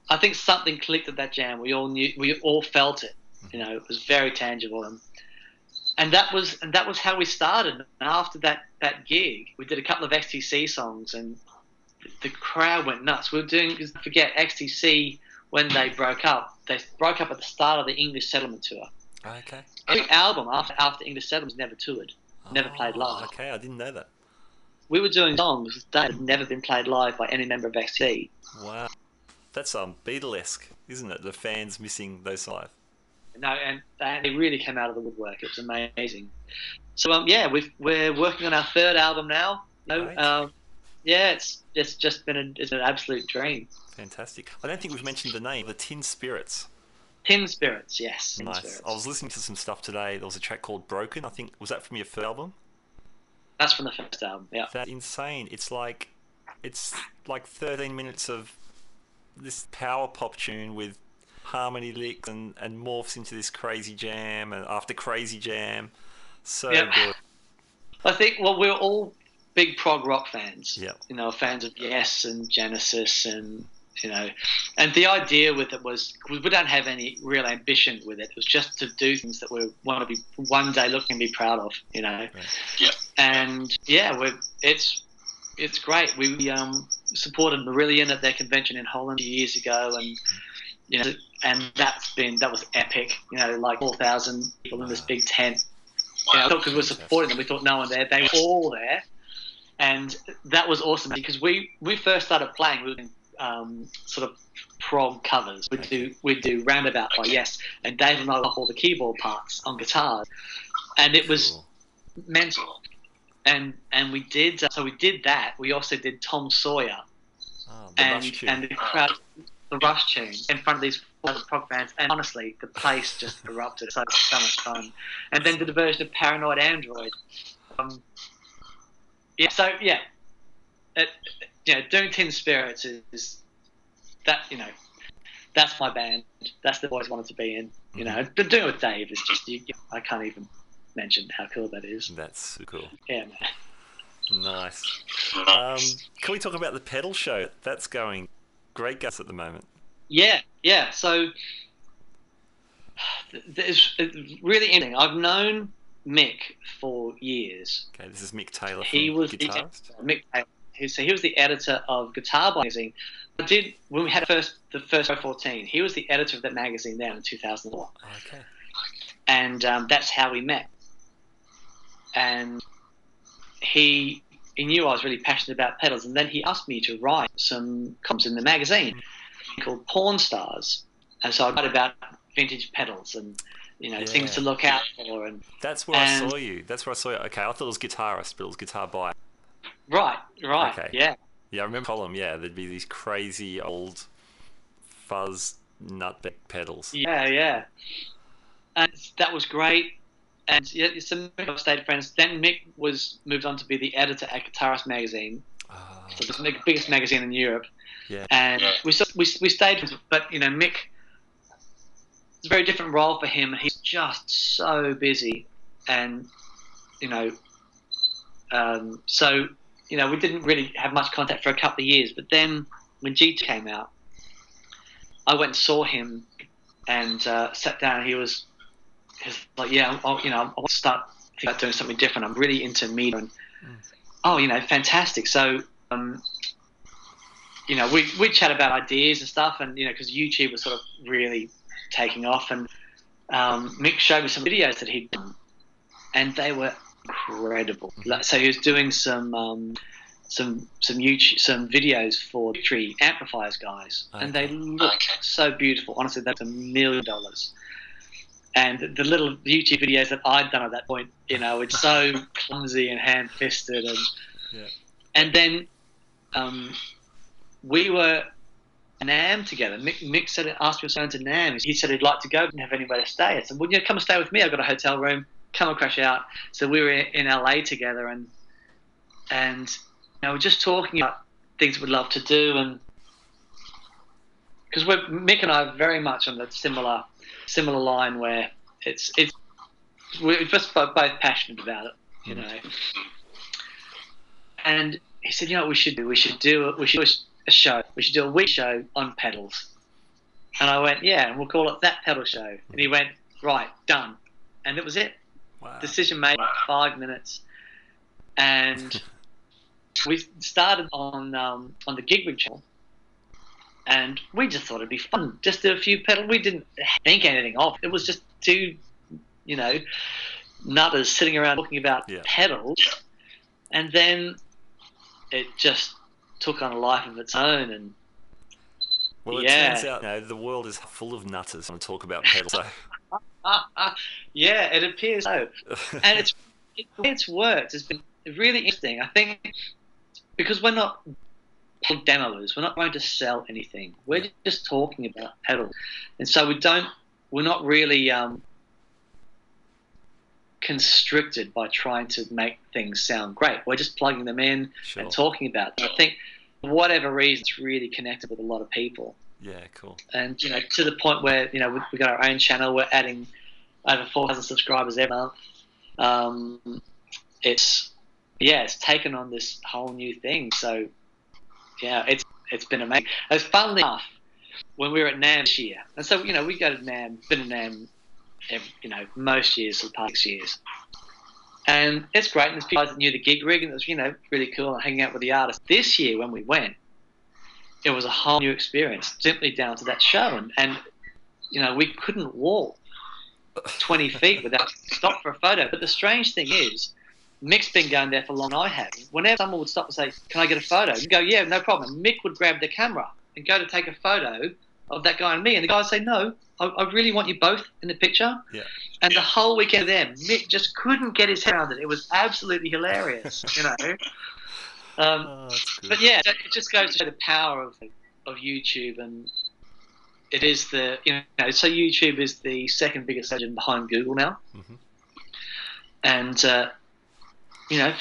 I think something clicked at that jam. We all knew, we all felt it. It was very tangible, and that was how we started. And after that gig, we did a couple of XTC songs, and the crowd went nuts. We were doing, forget XTC when they broke up. They broke up at the start of the English Settlement tour. Okay. Every album after English Settlement was never toured, never played live. Okay, I didn't know that. We were doing songs that had never been played live by any member of XTC. Wow, that's Beatlesque, isn't it? The fans missing those live. No, and they really came out of the woodwork. It was amazing. So we're working on our third album now. Right. It's just been an absolute dream. Fantastic. I don't think we've mentioned the name, the Tin Spirits. Tin Spirits, yes. Nice. Spirits. I was listening to some stuff today. There was a track called Broken. I think, was that from your first album? That's from the first album. Yeah. That's insane. It's like 13 minutes of this power pop tune with harmony licks and morphs into this crazy jam and after crazy jam. So good. I think, we're all big prog rock fans. Yeah. Fans of Yes and Genesis and and the idea with it was we don't have any real ambition with it. It was just to do things that we want to be one day looking to be proud of. Right. Yeah. And it's great. We supported Marillion at their convention in Holland a few years ago, and and that was epic. Like 4,000 people in this big tent. Wow. Because we're supporting them, we thought no one there. They were all there, and that was awesome because we first started playing. We were doing sort of prog covers. We do Roundabout by Yes, and Dave and I lock all the keyboard parts on guitars, and it was mental. And we did we did that. We also did Tom Sawyer, and the crowd. The Rush tune in front of these prog bands, and honestly, the place just erupted. It was so much fun. And then did a version of Paranoid Android. Doing Tin Spirits is that, that's my band. That's the voice I wanted to be in. But doing it with Dave is just, I can't even mention how cool that is. That's cool. Yeah, man. Nice. Can we talk about the pedal show? That's going great guys at the moment. Yeah. So it's really interesting. I've known Mick for years. Okay, this is Mick Taylor. He was Guitarist. Mick Taylor. He was the editor of Guitar Magazine. I did when we had the first 2014. He was the editor of that magazine then in 2004. Okay. And that's how we met. And he knew I was really passionate about pedals, and then he asked me to write some columns in the magazine called Porn Stars, and so I write about vintage pedals and things to look out for. And that's where I saw you. Okay, I thought it was Guitarist, but it was Guitar Buyer. Right. Okay. Yeah. I remember the column. Yeah, there'd be these crazy old fuzz nutback pedals. Yeah, and that was great. And some stayed friends. Then Mick moved on to be the editor at Guitarist magazine, so it's the biggest magazine in Europe. Yeah. And we stayed friends, but Mick, it's a very different role for him. He's just so busy, and we didn't really have much contact for a couple of years. But then when G2 came out, I went and saw him and sat down. He was. It's like, I want to start thinking about doing something different. I'm really into media. And, fantastic. So, we chat about ideas and stuff, and, because YouTube was sort of really taking off. And Mick showed me some videos that he'd done, and they were incredible. So he was doing some some videos for Guthrie amplifiers guys, okay. And they look so beautiful. Honestly, that's $1 million. And the little YouTube videos that I'd done at that point, you know, it's so clumsy and ham-fisted, and yeah. And then we were NAM together. Mick said, asked me if I was going to NAM. He said he'd like to go, didn't have anywhere to stay. I said, well, you know, come and stay with me. I've got a hotel room. Come and crash out. So we were in LA together, and you know, we're just talking about things we'd love to do, and because Mick and I are very much on that similar line where it's we're just both passionate about it, you know. And he said, you know what we should do a show. We should do a week show on pedals. And I went, yeah, and we'll call it That Pedal Show. And he went, right, done. And it was it. Wow. Decision made in 5 minutes. And we started on the Gig Rig channel. And we just thought it'd be fun. Just do a few pedals. We didn't think anything of it. It was just two, you know, nutters sitting around talking about pedals. And then it just took on a life of its own. And well, it turns out, you know, the world is full of nutters when we talk about pedals. So. Yeah, it appears so. And it's worked. It's been really interesting. I think because we're not demoers, we're not going to sell anything. We're just talking about pedals, and so we're not really constricted by trying to make things sound great. We're just plugging them in and talking about them. I think for whatever reason, it's really connected with a lot of people. Yeah, cool. And you know, to the point where, you know, we've got our own channel. We're adding over 4,000 subscribers every month. It's taken on this whole new thing. So yeah, it's been amazing. It was fun enough when we were at NAMM this year. And so, you know, we go to NAMM, been to NAMM, you know, most years for the past 6 years. And it's great. And there's people that knew the Gig Rig, and it was, you know, really cool and hanging out with the artists. This year when we went, it was a whole new experience simply down to that show. And you know, we couldn't walk 20 feet without stop for a photo. But the strange thing is, Mick's been going there for long, I have. Whenever someone would stop and say, can I get a photo? You'd go, yeah, no problem. And Mick would grab the camera and go to take a photo of that guy and me. And the guy would say, no, I really want you both in the picture. Yeah. And the whole weekend there, Mick just couldn't get his head around it. It was absolutely hilarious, you know. But yeah, it just goes to show the power of YouTube, and it is the, you know, so YouTube is the second biggest engine behind Google now. Mm-hmm. And, you know,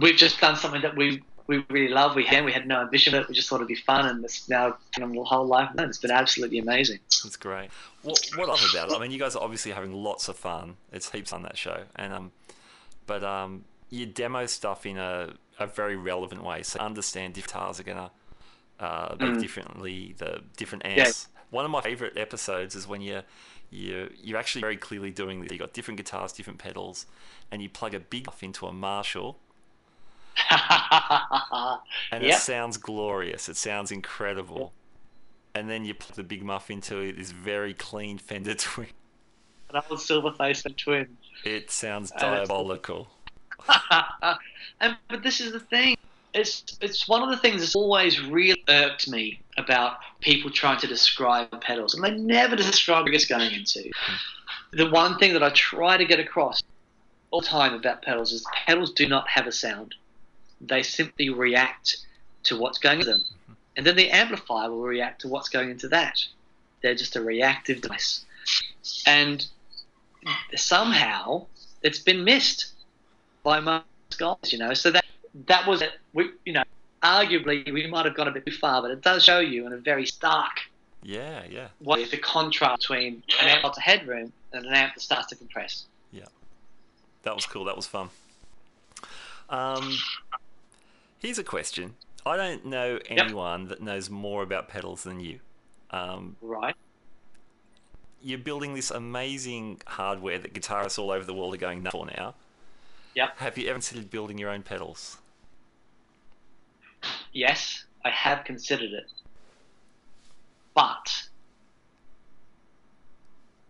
we've just done something that we really love. We had no ambition of it. We just thought it'd be fun, and it's now been a whole life. It's been absolutely amazing. That's great. What other about it? I mean, you guys are obviously having lots of fun. It's heaps on that show, and you demo stuff in a very relevant way. So understand different guitars are gonna make differently, the different amps. Yeah. One of my favorite episodes is when you're actually very clearly doing this. You've got different guitars, different pedals, and you plug a big stuff into a Marshall. And it sounds glorious. It sounds incredible. Yeah. And then you plug the big muff into this very clean Fender Twin. An old Silverface and Twin. It sounds diabolical. But this is the thing. It's one of the things that's always really irked me about people trying to describe pedals, and they never describe what it's going into. The one thing that I try to get across all the time about pedals is pedals do not have a sound. They simply react to what's going into them. And then the amplifier will react to what's going into that. They're just a reactive device. And somehow it's been missed by most guys, you know. So that was it. We, you know, arguably we might have gone a bit too far, but it does show you in a very stark way the contrast between an amp that's a headroom and an amp that starts to compress. Yeah, that was cool. That was fun. Here's a question. I don't know anyone that knows more about pedals than you. Right. You're building this amazing hardware that guitarists all over the world are going nuts for now. Yep. Have you ever considered building your own pedals? Yes, I have considered it. But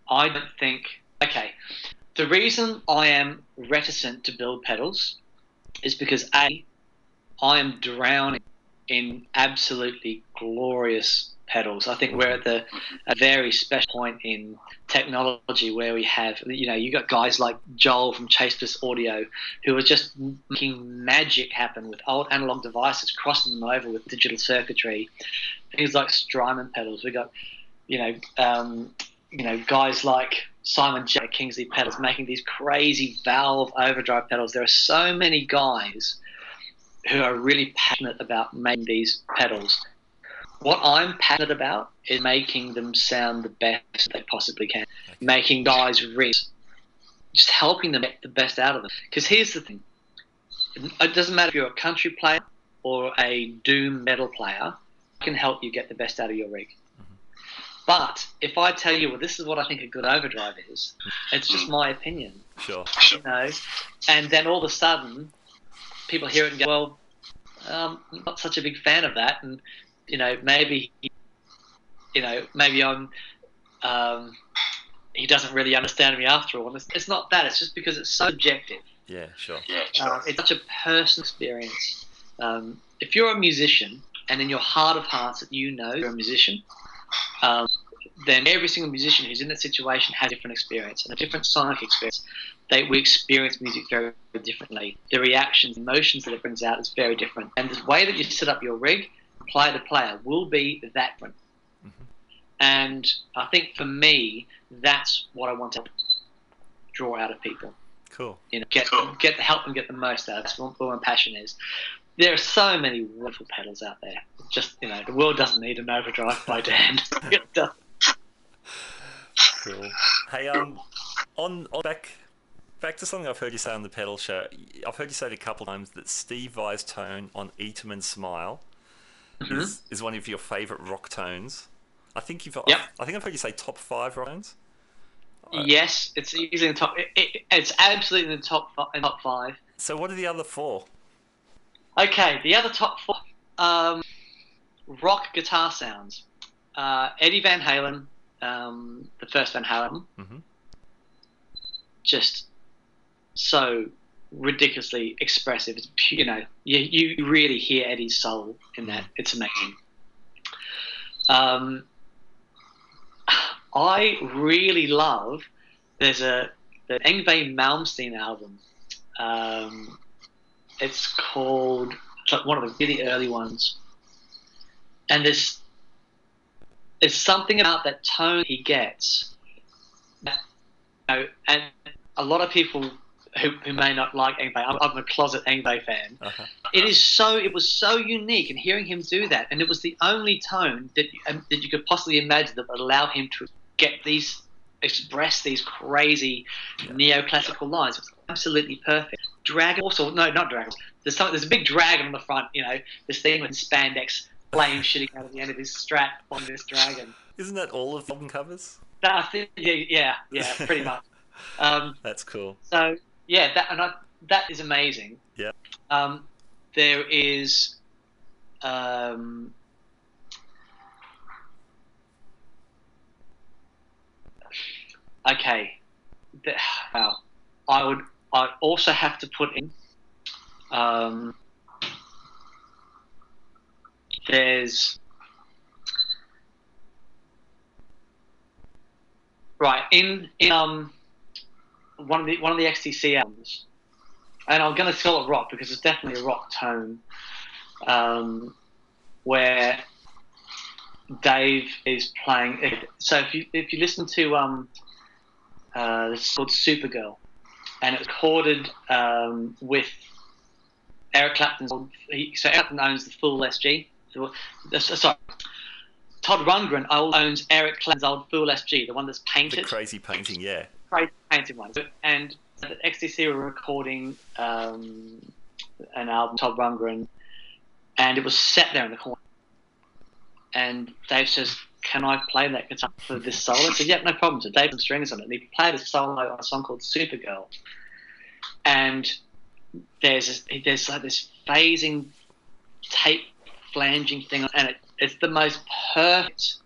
I don't think... Okay, the reason I am reticent to build pedals is because A, I am drowning in absolutely glorious pedals. I think we're at a very special point in technology where we have, you know, you got guys like Joel from Chasteless Audio who are just making magic happen with old analog devices, crossing them over with digital circuitry. Things like Strymon pedals. We got, guys like Simon J. Kingsley pedals making these crazy valve overdrive pedals. There are so many guys who are really passionate about making these pedals. What I'm passionate about is making them sound the best they possibly can, making guys reach, just helping them get the best out of them. Because here's the thing. It doesn't matter if you're a country player or a doom metal player. I can help you get the best out of your rig. But if I tell you, well, this is what I think a good overdrive is, it's just my opinion. Sure. You know? And then all of a sudden, people hear it and go, well, I'm not such a big fan of that. And, you know, maybe I'm, he doesn't really understand me after all. And it's not that. It's just because it's so subjective. Yeah, sure. It's such a personal experience. If you're a musician and in your heart of hearts that you know you're a musician, then every single musician who's in that situation has a different experience and a different sonic experience. We experience music very, very differently. The reactions, emotions that it brings out is very different. And the way that you set up your rig, player to player, will be that different. Mm-hmm. And I think for me, that's what I want to draw out of people. Cool. You know, get the help and get the most out. That's what my passion is. There are so many wonderful pedals out there. Just, you know, the world doesn't need an overdrive by Dan. It doesn't. Cool. Hey, on back to something I've heard you say on the pedal show. I've heard you say it a couple of times that Steve Vai's tone on Eaterman's Smile is one of your favourite rock tones. I think you've. Yep. I think I've heard you say top 5 rock tones. Yes, it's easily in the top. It's absolutely in the top 5. So what are the other 4? Okay, the other top 4, rock guitar sounds. Eddie Van Halen, the first Van Halen, just so ridiculously expressive. It's, you know, you really hear Eddie's soul in that. It's amazing. I really love, there's the Yngwie Malmsteen album. It's called, it's like one of the really early ones. And there's something about that tone he gets. That, you know, and a lot of people who may not like Yngwie, I'm a closet Yngwie fan. Uh-huh. It was so unique, and hearing him do that, and it was the only tone that you could possibly imagine that would allow him to get these, express these crazy neoclassical lines. It was absolutely perfect. Dragon, also, no, not dragons. There's a big dragon on the front, you know, this thing with spandex, flame shitting out of the end of his strap on this dragon. Isn't that all of the album covers? Yeah, pretty much. That's cool. So, yeah, that is amazing. Yeah. There is, okay. Wow. I'd also have to put in, in one of the XTC albums, and I'm going to call it rock because it's definitely a rock tone, where Dave is playing. So if you listen to it's called Supergirl. And it was recorded with Eric Clapton. So Eric Clapton owns the Fool SG. Sorry, Todd Rundgren owns Eric Clapton's old Fool SG, the one that's painted. The crazy painting, yeah. Crazy painted one. And the XTC were recording an album, Todd Rundgren, and it was set there in the corner. And Dave says, "Can I play that guitar for this solo?" I said, "Yeah, no problem." So Dave put some strings on it, and he played a solo on a song called Supergirl. And there's like this phasing tape flanging thing, and it's the most perfect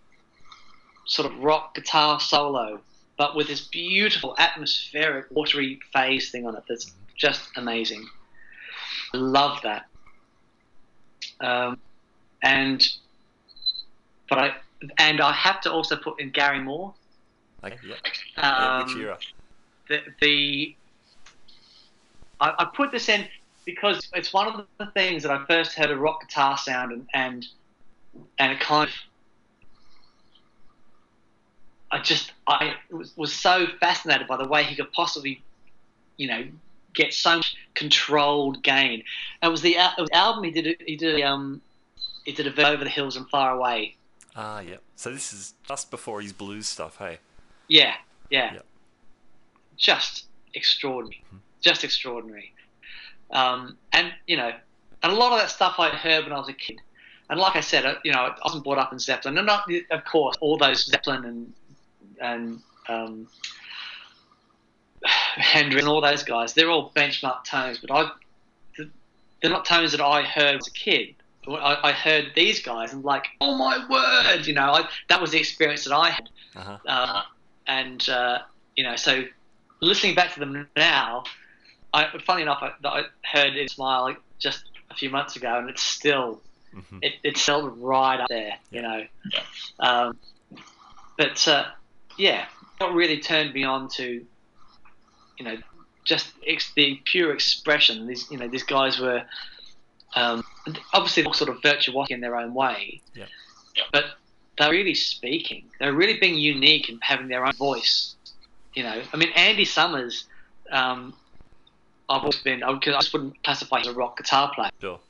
sort of rock guitar solo, but with this beautiful atmospheric watery phase thing on it that's just amazing. I love that. And I have to also put in Gary Moore. Okay, yeah. Which era? I put this in because it's one of the things that I first heard a rock guitar sound, and it kind of, I was so fascinated by the way he could possibly, you know, get so much controlled gain. And it was the album he did a verse Over the Hills and Far Away. Ah, yeah. So this is just before his blues stuff, hey? Yeah, yeah. Yep. Just extraordinary. Mm-hmm. Just extraordinary. And, you know, and a lot of that stuff I heard when I was a kid. And like I said, you know, I wasn't brought up in Zeppelin. And not, of course, all those Zeppelin and Hendrix and all those guys, they're all benchmark tones. But they're not tones that I heard as a kid. I heard these guys and like, oh my word, you know, that was the experience that I had. Uh-huh. You know, so listening back to them now, funny enough, I heard It Smile just a few months ago, and it's still, mm-hmm. it's still right up there, you know. Yeah. Yeah, what really turned me on to, you know, just the pure expression. These guys were. Obviously, they're all sort of virtuosic in their own way, yeah. But they're really speaking. They're really being unique and having their own voice. You know, I mean, Andy Summers, I've always been, because I just wouldn't classify him as a rock guitar player. Sure.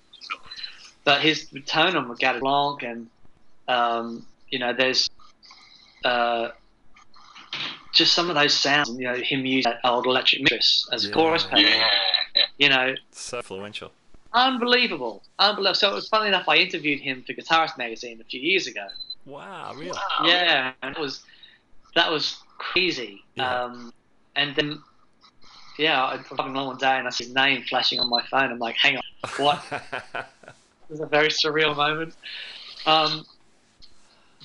But his tone on Regatta Blanc and, you know, there's just some of those sounds, you know, him using that old Electric Mistress as a chorus player. Yeah. You know. It's so influential. Unbelievable. So it was funny enough, I interviewed him for Guitarist magazine a few years ago. Wow, really? Wow. Yeah, and that was crazy. Yeah. And then, yeah, I was driving along one day and I see his name flashing on my phone. I'm like, hang on, what? It was a very surreal moment.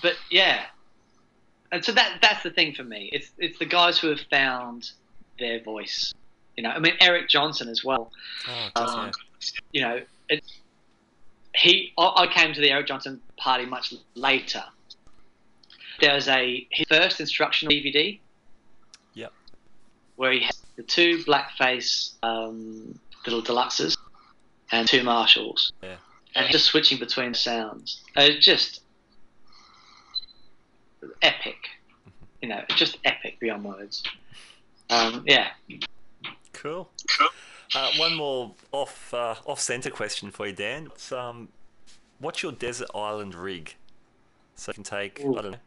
But yeah, and so that's the thing for me. It's the guys who have found their voice. You know, I mean, Eric Johnson as well. Oh, you know, I came to the Eric Johnson party much later. There's his first instructional DVD. Yeah. Where he has the two blackface little deluxes and two Marshalls. Yeah. And just switching between sounds. It's just epic. You know, just epic beyond words. Yeah. Cool. One more off-center question for you, Dan. It's, what's your desert island rig? So you can take, ooh. I don't know.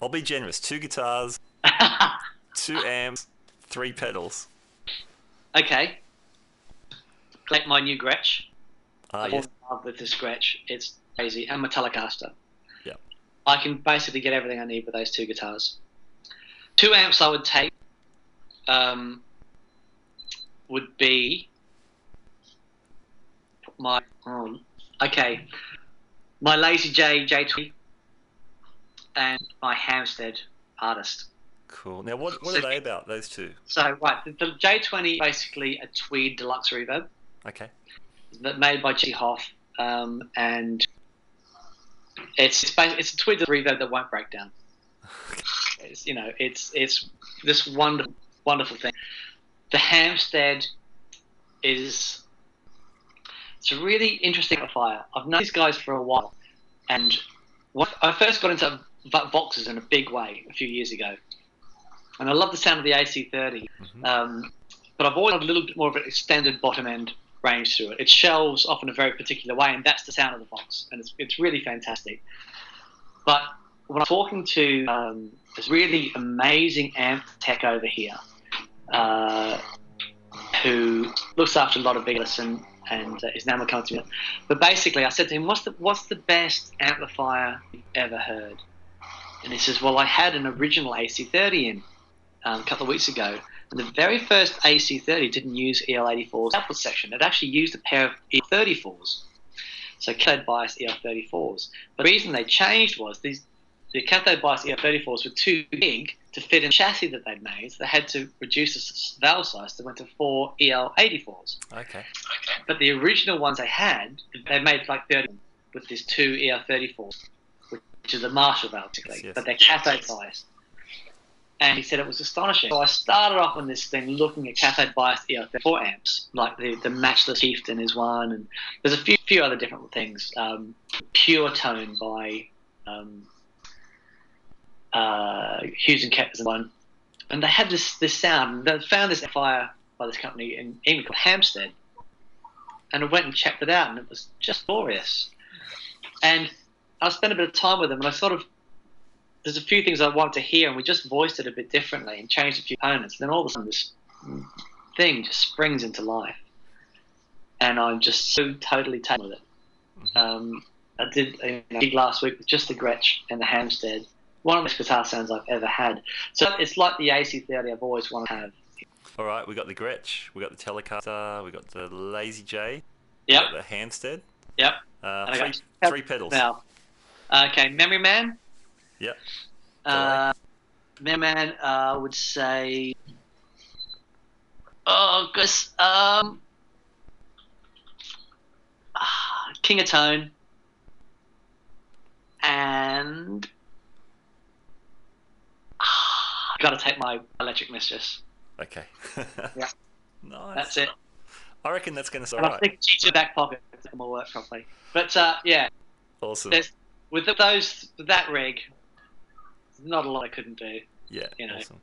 I'll be generous. 2 guitars, 2 amps, 3 pedals. Okay. Collect my new Gretsch. Yes. I love this Gretsch. It's crazy. And my Telecaster. Yeah. I can basically get everything I need with those 2 guitars. 2 amps I would take. Would be my my Lazy J J20 and my Hampstead Artist. Cool. Now, what are they about, those two? So, right, the J20 is basically a tweed deluxe reverb. Okay. That made by G. Hoff, and it's a tweed reverb that won't break down. It's, you know, it's this wonderful thing. The Hampstead it's a really interesting amplifier. I've known these guys for a while, and when I first got into Voxes in a big way a few years ago, and I love the sound of the AC30, mm-hmm. But I've always had a little bit more of an extended bottom end range to it. It shelves off in a very particular way, and that's the sound of the Vox, and it's really fantastic. But when I'm talking to this really amazing amp tech over here, who looks after a lot of Wheelers and is now coming to me. But basically, I said to him, "What's the best amplifier you've ever heard?" And he says, "Well, I had an original AC30 in a couple of weeks ago, and the very first AC30 didn't use EL84's output section. It actually used a pair of EL34s, so cathode bias EL34s. The reason they changed was the cathode bias EL34s were too big to fit in the chassis that they'd made, they had to reduce the valve size. They went to 4 EL84s. Okay. But the original ones they had, they made like 30 with this 2 EL34s, which is a Marshall valve, particularly, yes. But they're cathode biased. And he said it was astonishing. So I started off on this thing looking at cathode biased EL34 amps, like the Matchless Chieftain is one, and there's a few other different things. Pure Tone by Hughes and Kepler's one, and they had this sound. They found this amplifier by this company in England called Hampstead, and I went and checked it out, and it was just glorious. And I spent a bit of time with them, and I sort of, there's a few things I wanted to hear, and we just voiced it a bit differently and changed a few components. And then all of a sudden, this thing just springs into life, and I'm just so totally taken with it. I did a gig last week with just the Gretsch and the Hampstead. One of the best guitar sounds I've ever had. So it's like the AC30 I've always wanted to have. All right, we got the Gretsch, we got the Telecaster, we got the Lazy J, yep. We got the Hampstead. Yep. Three pedals. Now. Okay, Memory Man. Yep. Memory Man, I would say... Oh, goodness. King of Tone. And... I've got to take my Electric Mistress. Okay. Yeah. Nice. That's it. I reckon that's going to start. I think G2 back pocket will work properly. But yeah. Awesome. With those, that rig, not a lot I couldn't do. Yeah. You know. Awesome.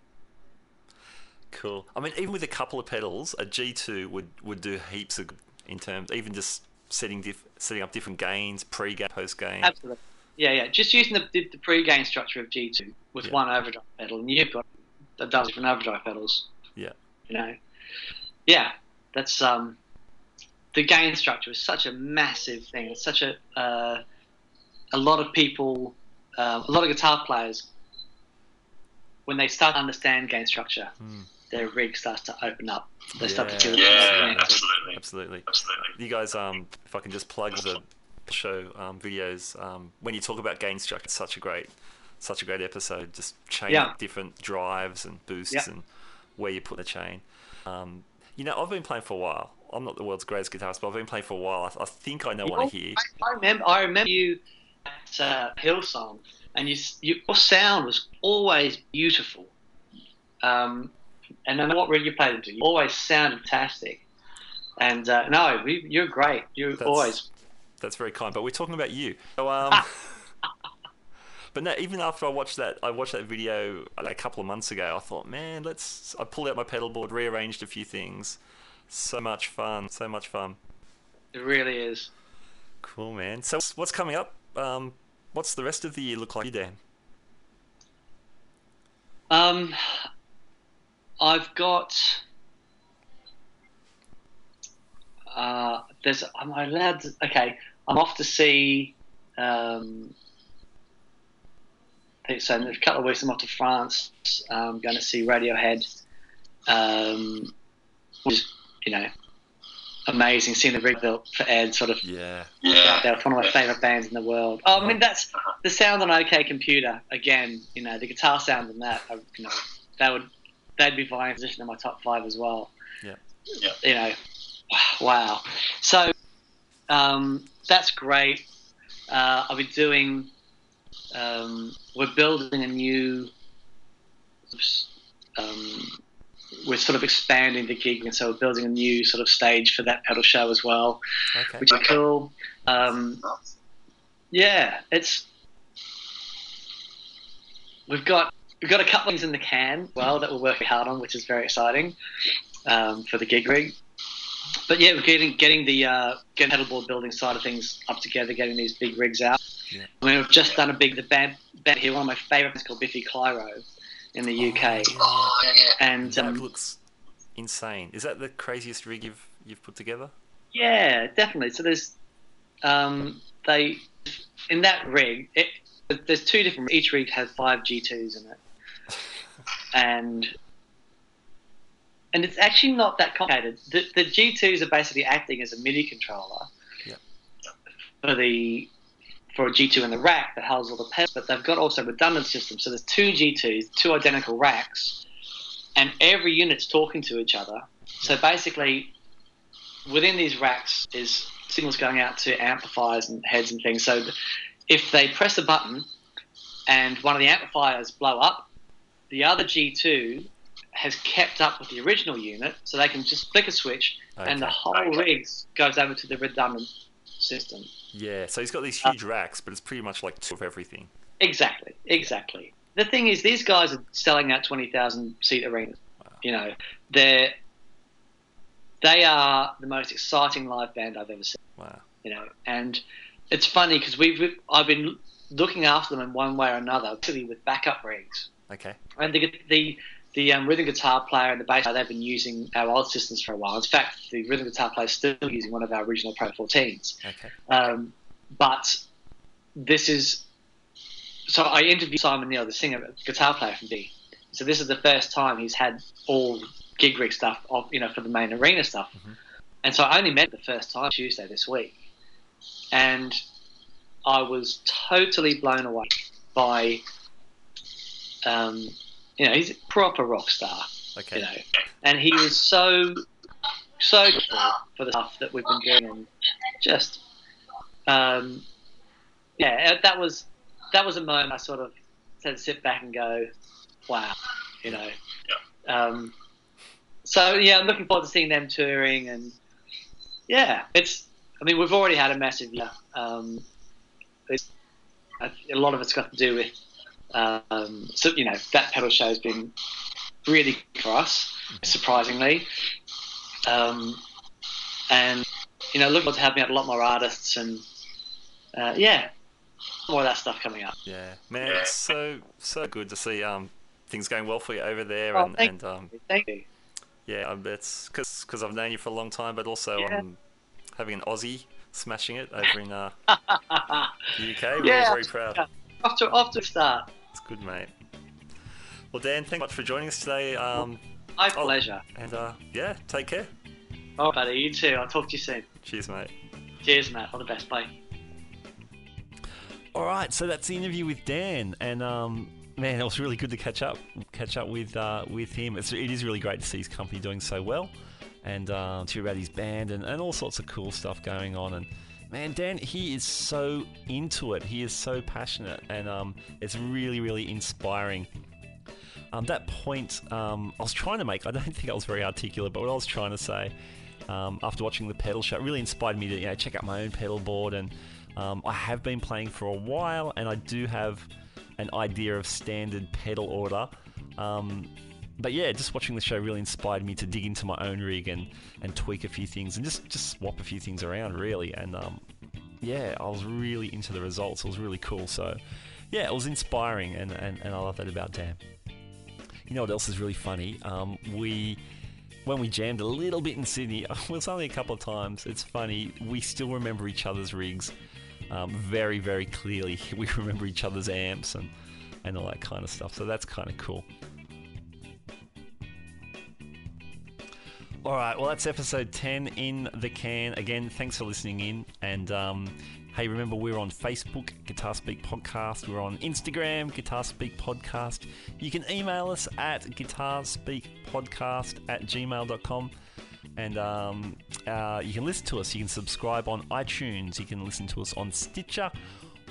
Cool. I mean, even with a couple of pedals, a G2 would do heaps of in terms, even just setting up different gains, pre-gain, post-gain. Absolutely. Yeah, just using the pre-gain structure of G2 with one overdrive pedal, and you've got a dozen different overdrive pedals. Yeah. You know? Yeah, that's... the gain structure is such a massive thing. It's such a lot of people, a lot of guitar players, when they start to understand gain structure, their rig starts to open up. They start to do it. Yeah, absolutely. Absolutely. You guys, if I can just plug the... show videos when you talk about gain structure, it's such a great episode, just chain up different drives and boosts and where you put the chain. You know, I've been playing for a while. I'm not the world's greatest guitarist, but I've been playing for a while. I think I know what I hear. I remember you at Hillsong, and your sound was always beautiful, and I know what rig you played into. You always sounded fantastic, and you're great. That's very kind, but we're talking about you. So, but no, even after I watched that video a couple of months ago, I thought, man, I pulled out my pedal board, rearranged a few things. So much fun. It really is. Cool, man. So what's coming up? What's the rest of the year look like, Dan? I've got... am I allowed to, okay, I'm off to see, I think so, in a couple of weeks I'm off to France, I'm going to see Radiohead, which is, you know, amazing, seeing the rig built for Ed, sort of, that's one of my favourite bands in the world. Oh, I mean, that's the sound on OK Computer, again, you know, the guitar sound on that, you know, they'd be vying position in my top 5 as well. Yeah. You know. Wow. So that's great. I'll be doing, we're building a new, we're sort of expanding the gig, and so we're building a new sort of stage for That Pedal Show as well, which is cool. We've got a couple of things in the can as well that we're working hard on, which is very exciting for the gig rig. But yeah, we're getting the pedal board building side of things up together, getting these big rigs out. Yeah. I mean, we've just done the band here, one of my favourite bands called Biffy Clyro in the UK. Oh, yeah. And that looks insane. Is that the craziest rig you've put together? Yeah, definitely. So there's in that rig, there's two different. Each rig has 5 G2s in it, And it's actually not that complicated. The G2s are basically acting as a MIDI controller for the for G2 in the rack that holds all the pedals, but they've got also redundant systems. So there's two G2s, two identical racks, and every unit's talking to each other. So basically, within these racks is signals going out to amplifiers and heads and things. So if they press a button and one of the amplifiers blow up, the other G2 has kept up with the original unit, so they can just flick a switch, okay, and the whole rig goes over to the redundant system. Yeah, so he's got these huge racks, but it's pretty much like two of everything. Exactly, exactly. The thing is, these guys are selling out 20,000 seat arenas. Wow. You know, they are the most exciting live band I've ever seen. Wow. You know, and it's funny because I've been looking after them in one way or another, particularly with backup rigs. Okay. And the rhythm guitar player and the bass, they've been using our old systems for a while. In fact, the rhythm guitar player is still using one of our original Pro 14s. Okay. But this is... So I interviewed Simon Neil, the singer, guitar player from Bee. So this is the first time he's had all gig rig stuff, you know, for the main arena stuff. Mm-hmm. And so I only met him the first time Tuesday this week. And I was totally blown away by... you know, he's a proper rock star. Okay. You know, and he was so cool for the stuff that we've been doing. And just, yeah, that was a moment I sort of had to sit back and go, wow, you know. Yeah. So yeah, I'm looking forward to seeing them touring, and yeah, I mean, we've already had a massive year. A lot of it's got to do with. So, you know, That Pedal Show has been really good for us, surprisingly. And, you know, looking to helping out a lot more artists and, yeah, more of that stuff coming up. Yeah, man, it's so good to see things going well for you over there. Oh, thank you. Yeah, that's because I've known you for a long time, but also I'm having an Aussie smashing it over in the UK. Yeah, I'm very proud. Yeah. Off to start. It's good, mate. Well, Dan, thanks so much for joining us today. My pleasure. And yeah, take care. All right, buddy. You too. I'll talk to you soon. Cheers, mate. Cheers, Matt. All the best. Bye. All right. So that's the interview with Dan, and man, it was really good to catch up with him. It is really great to see his company doing so well, and to hear about his band and all sorts of cool stuff going on. And man, Dan, he is so into it. He is so passionate, and it's really, really inspiring. That point I was trying to make, I don't think I was very articulate, but what I was trying to say after watching the pedal show, it really inspired me to, you know, check out my own pedal board, and I have been playing for a while, and I do have an idea of standard pedal order. But yeah, just watching the show really inspired me to dig into my own rig and tweak a few things and just swap a few things around, really. And yeah, I was really into the results. It was really cool. So yeah, it was inspiring, and I love that about Dan. You know what else is really funny? When we jammed a little bit in Sydney, it was only a couple of times. It's funny, we still remember each other's rigs very, very clearly. We remember each other's amps and all that kind of stuff. So that's kind of cool. Alright, well, that's episode 10 in the can. Again, thanks for listening in. And hey, remember, we're on Facebook, Guitar Speak Podcast. We're on Instagram, Guitar Speak Podcast. You can email us at guitarspeakpodcast@gmail.com. And you can listen to us. You can subscribe on iTunes. You can listen to us on Stitcher.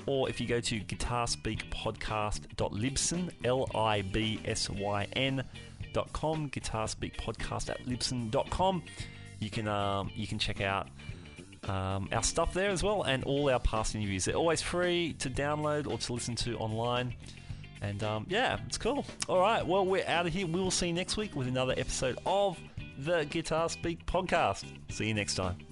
Or if you go to guitarspeakpodcast.libsyn, libsyn.com, guitarspeakpodcast@libsyn.com. You can check out our stuff there as well, and all our past interviews. They're always free to download or to listen to online, and yeah, it's cool. All right, well, we're out of here. We will see you next week with another episode of the Guitar Speak Podcast. See you next time.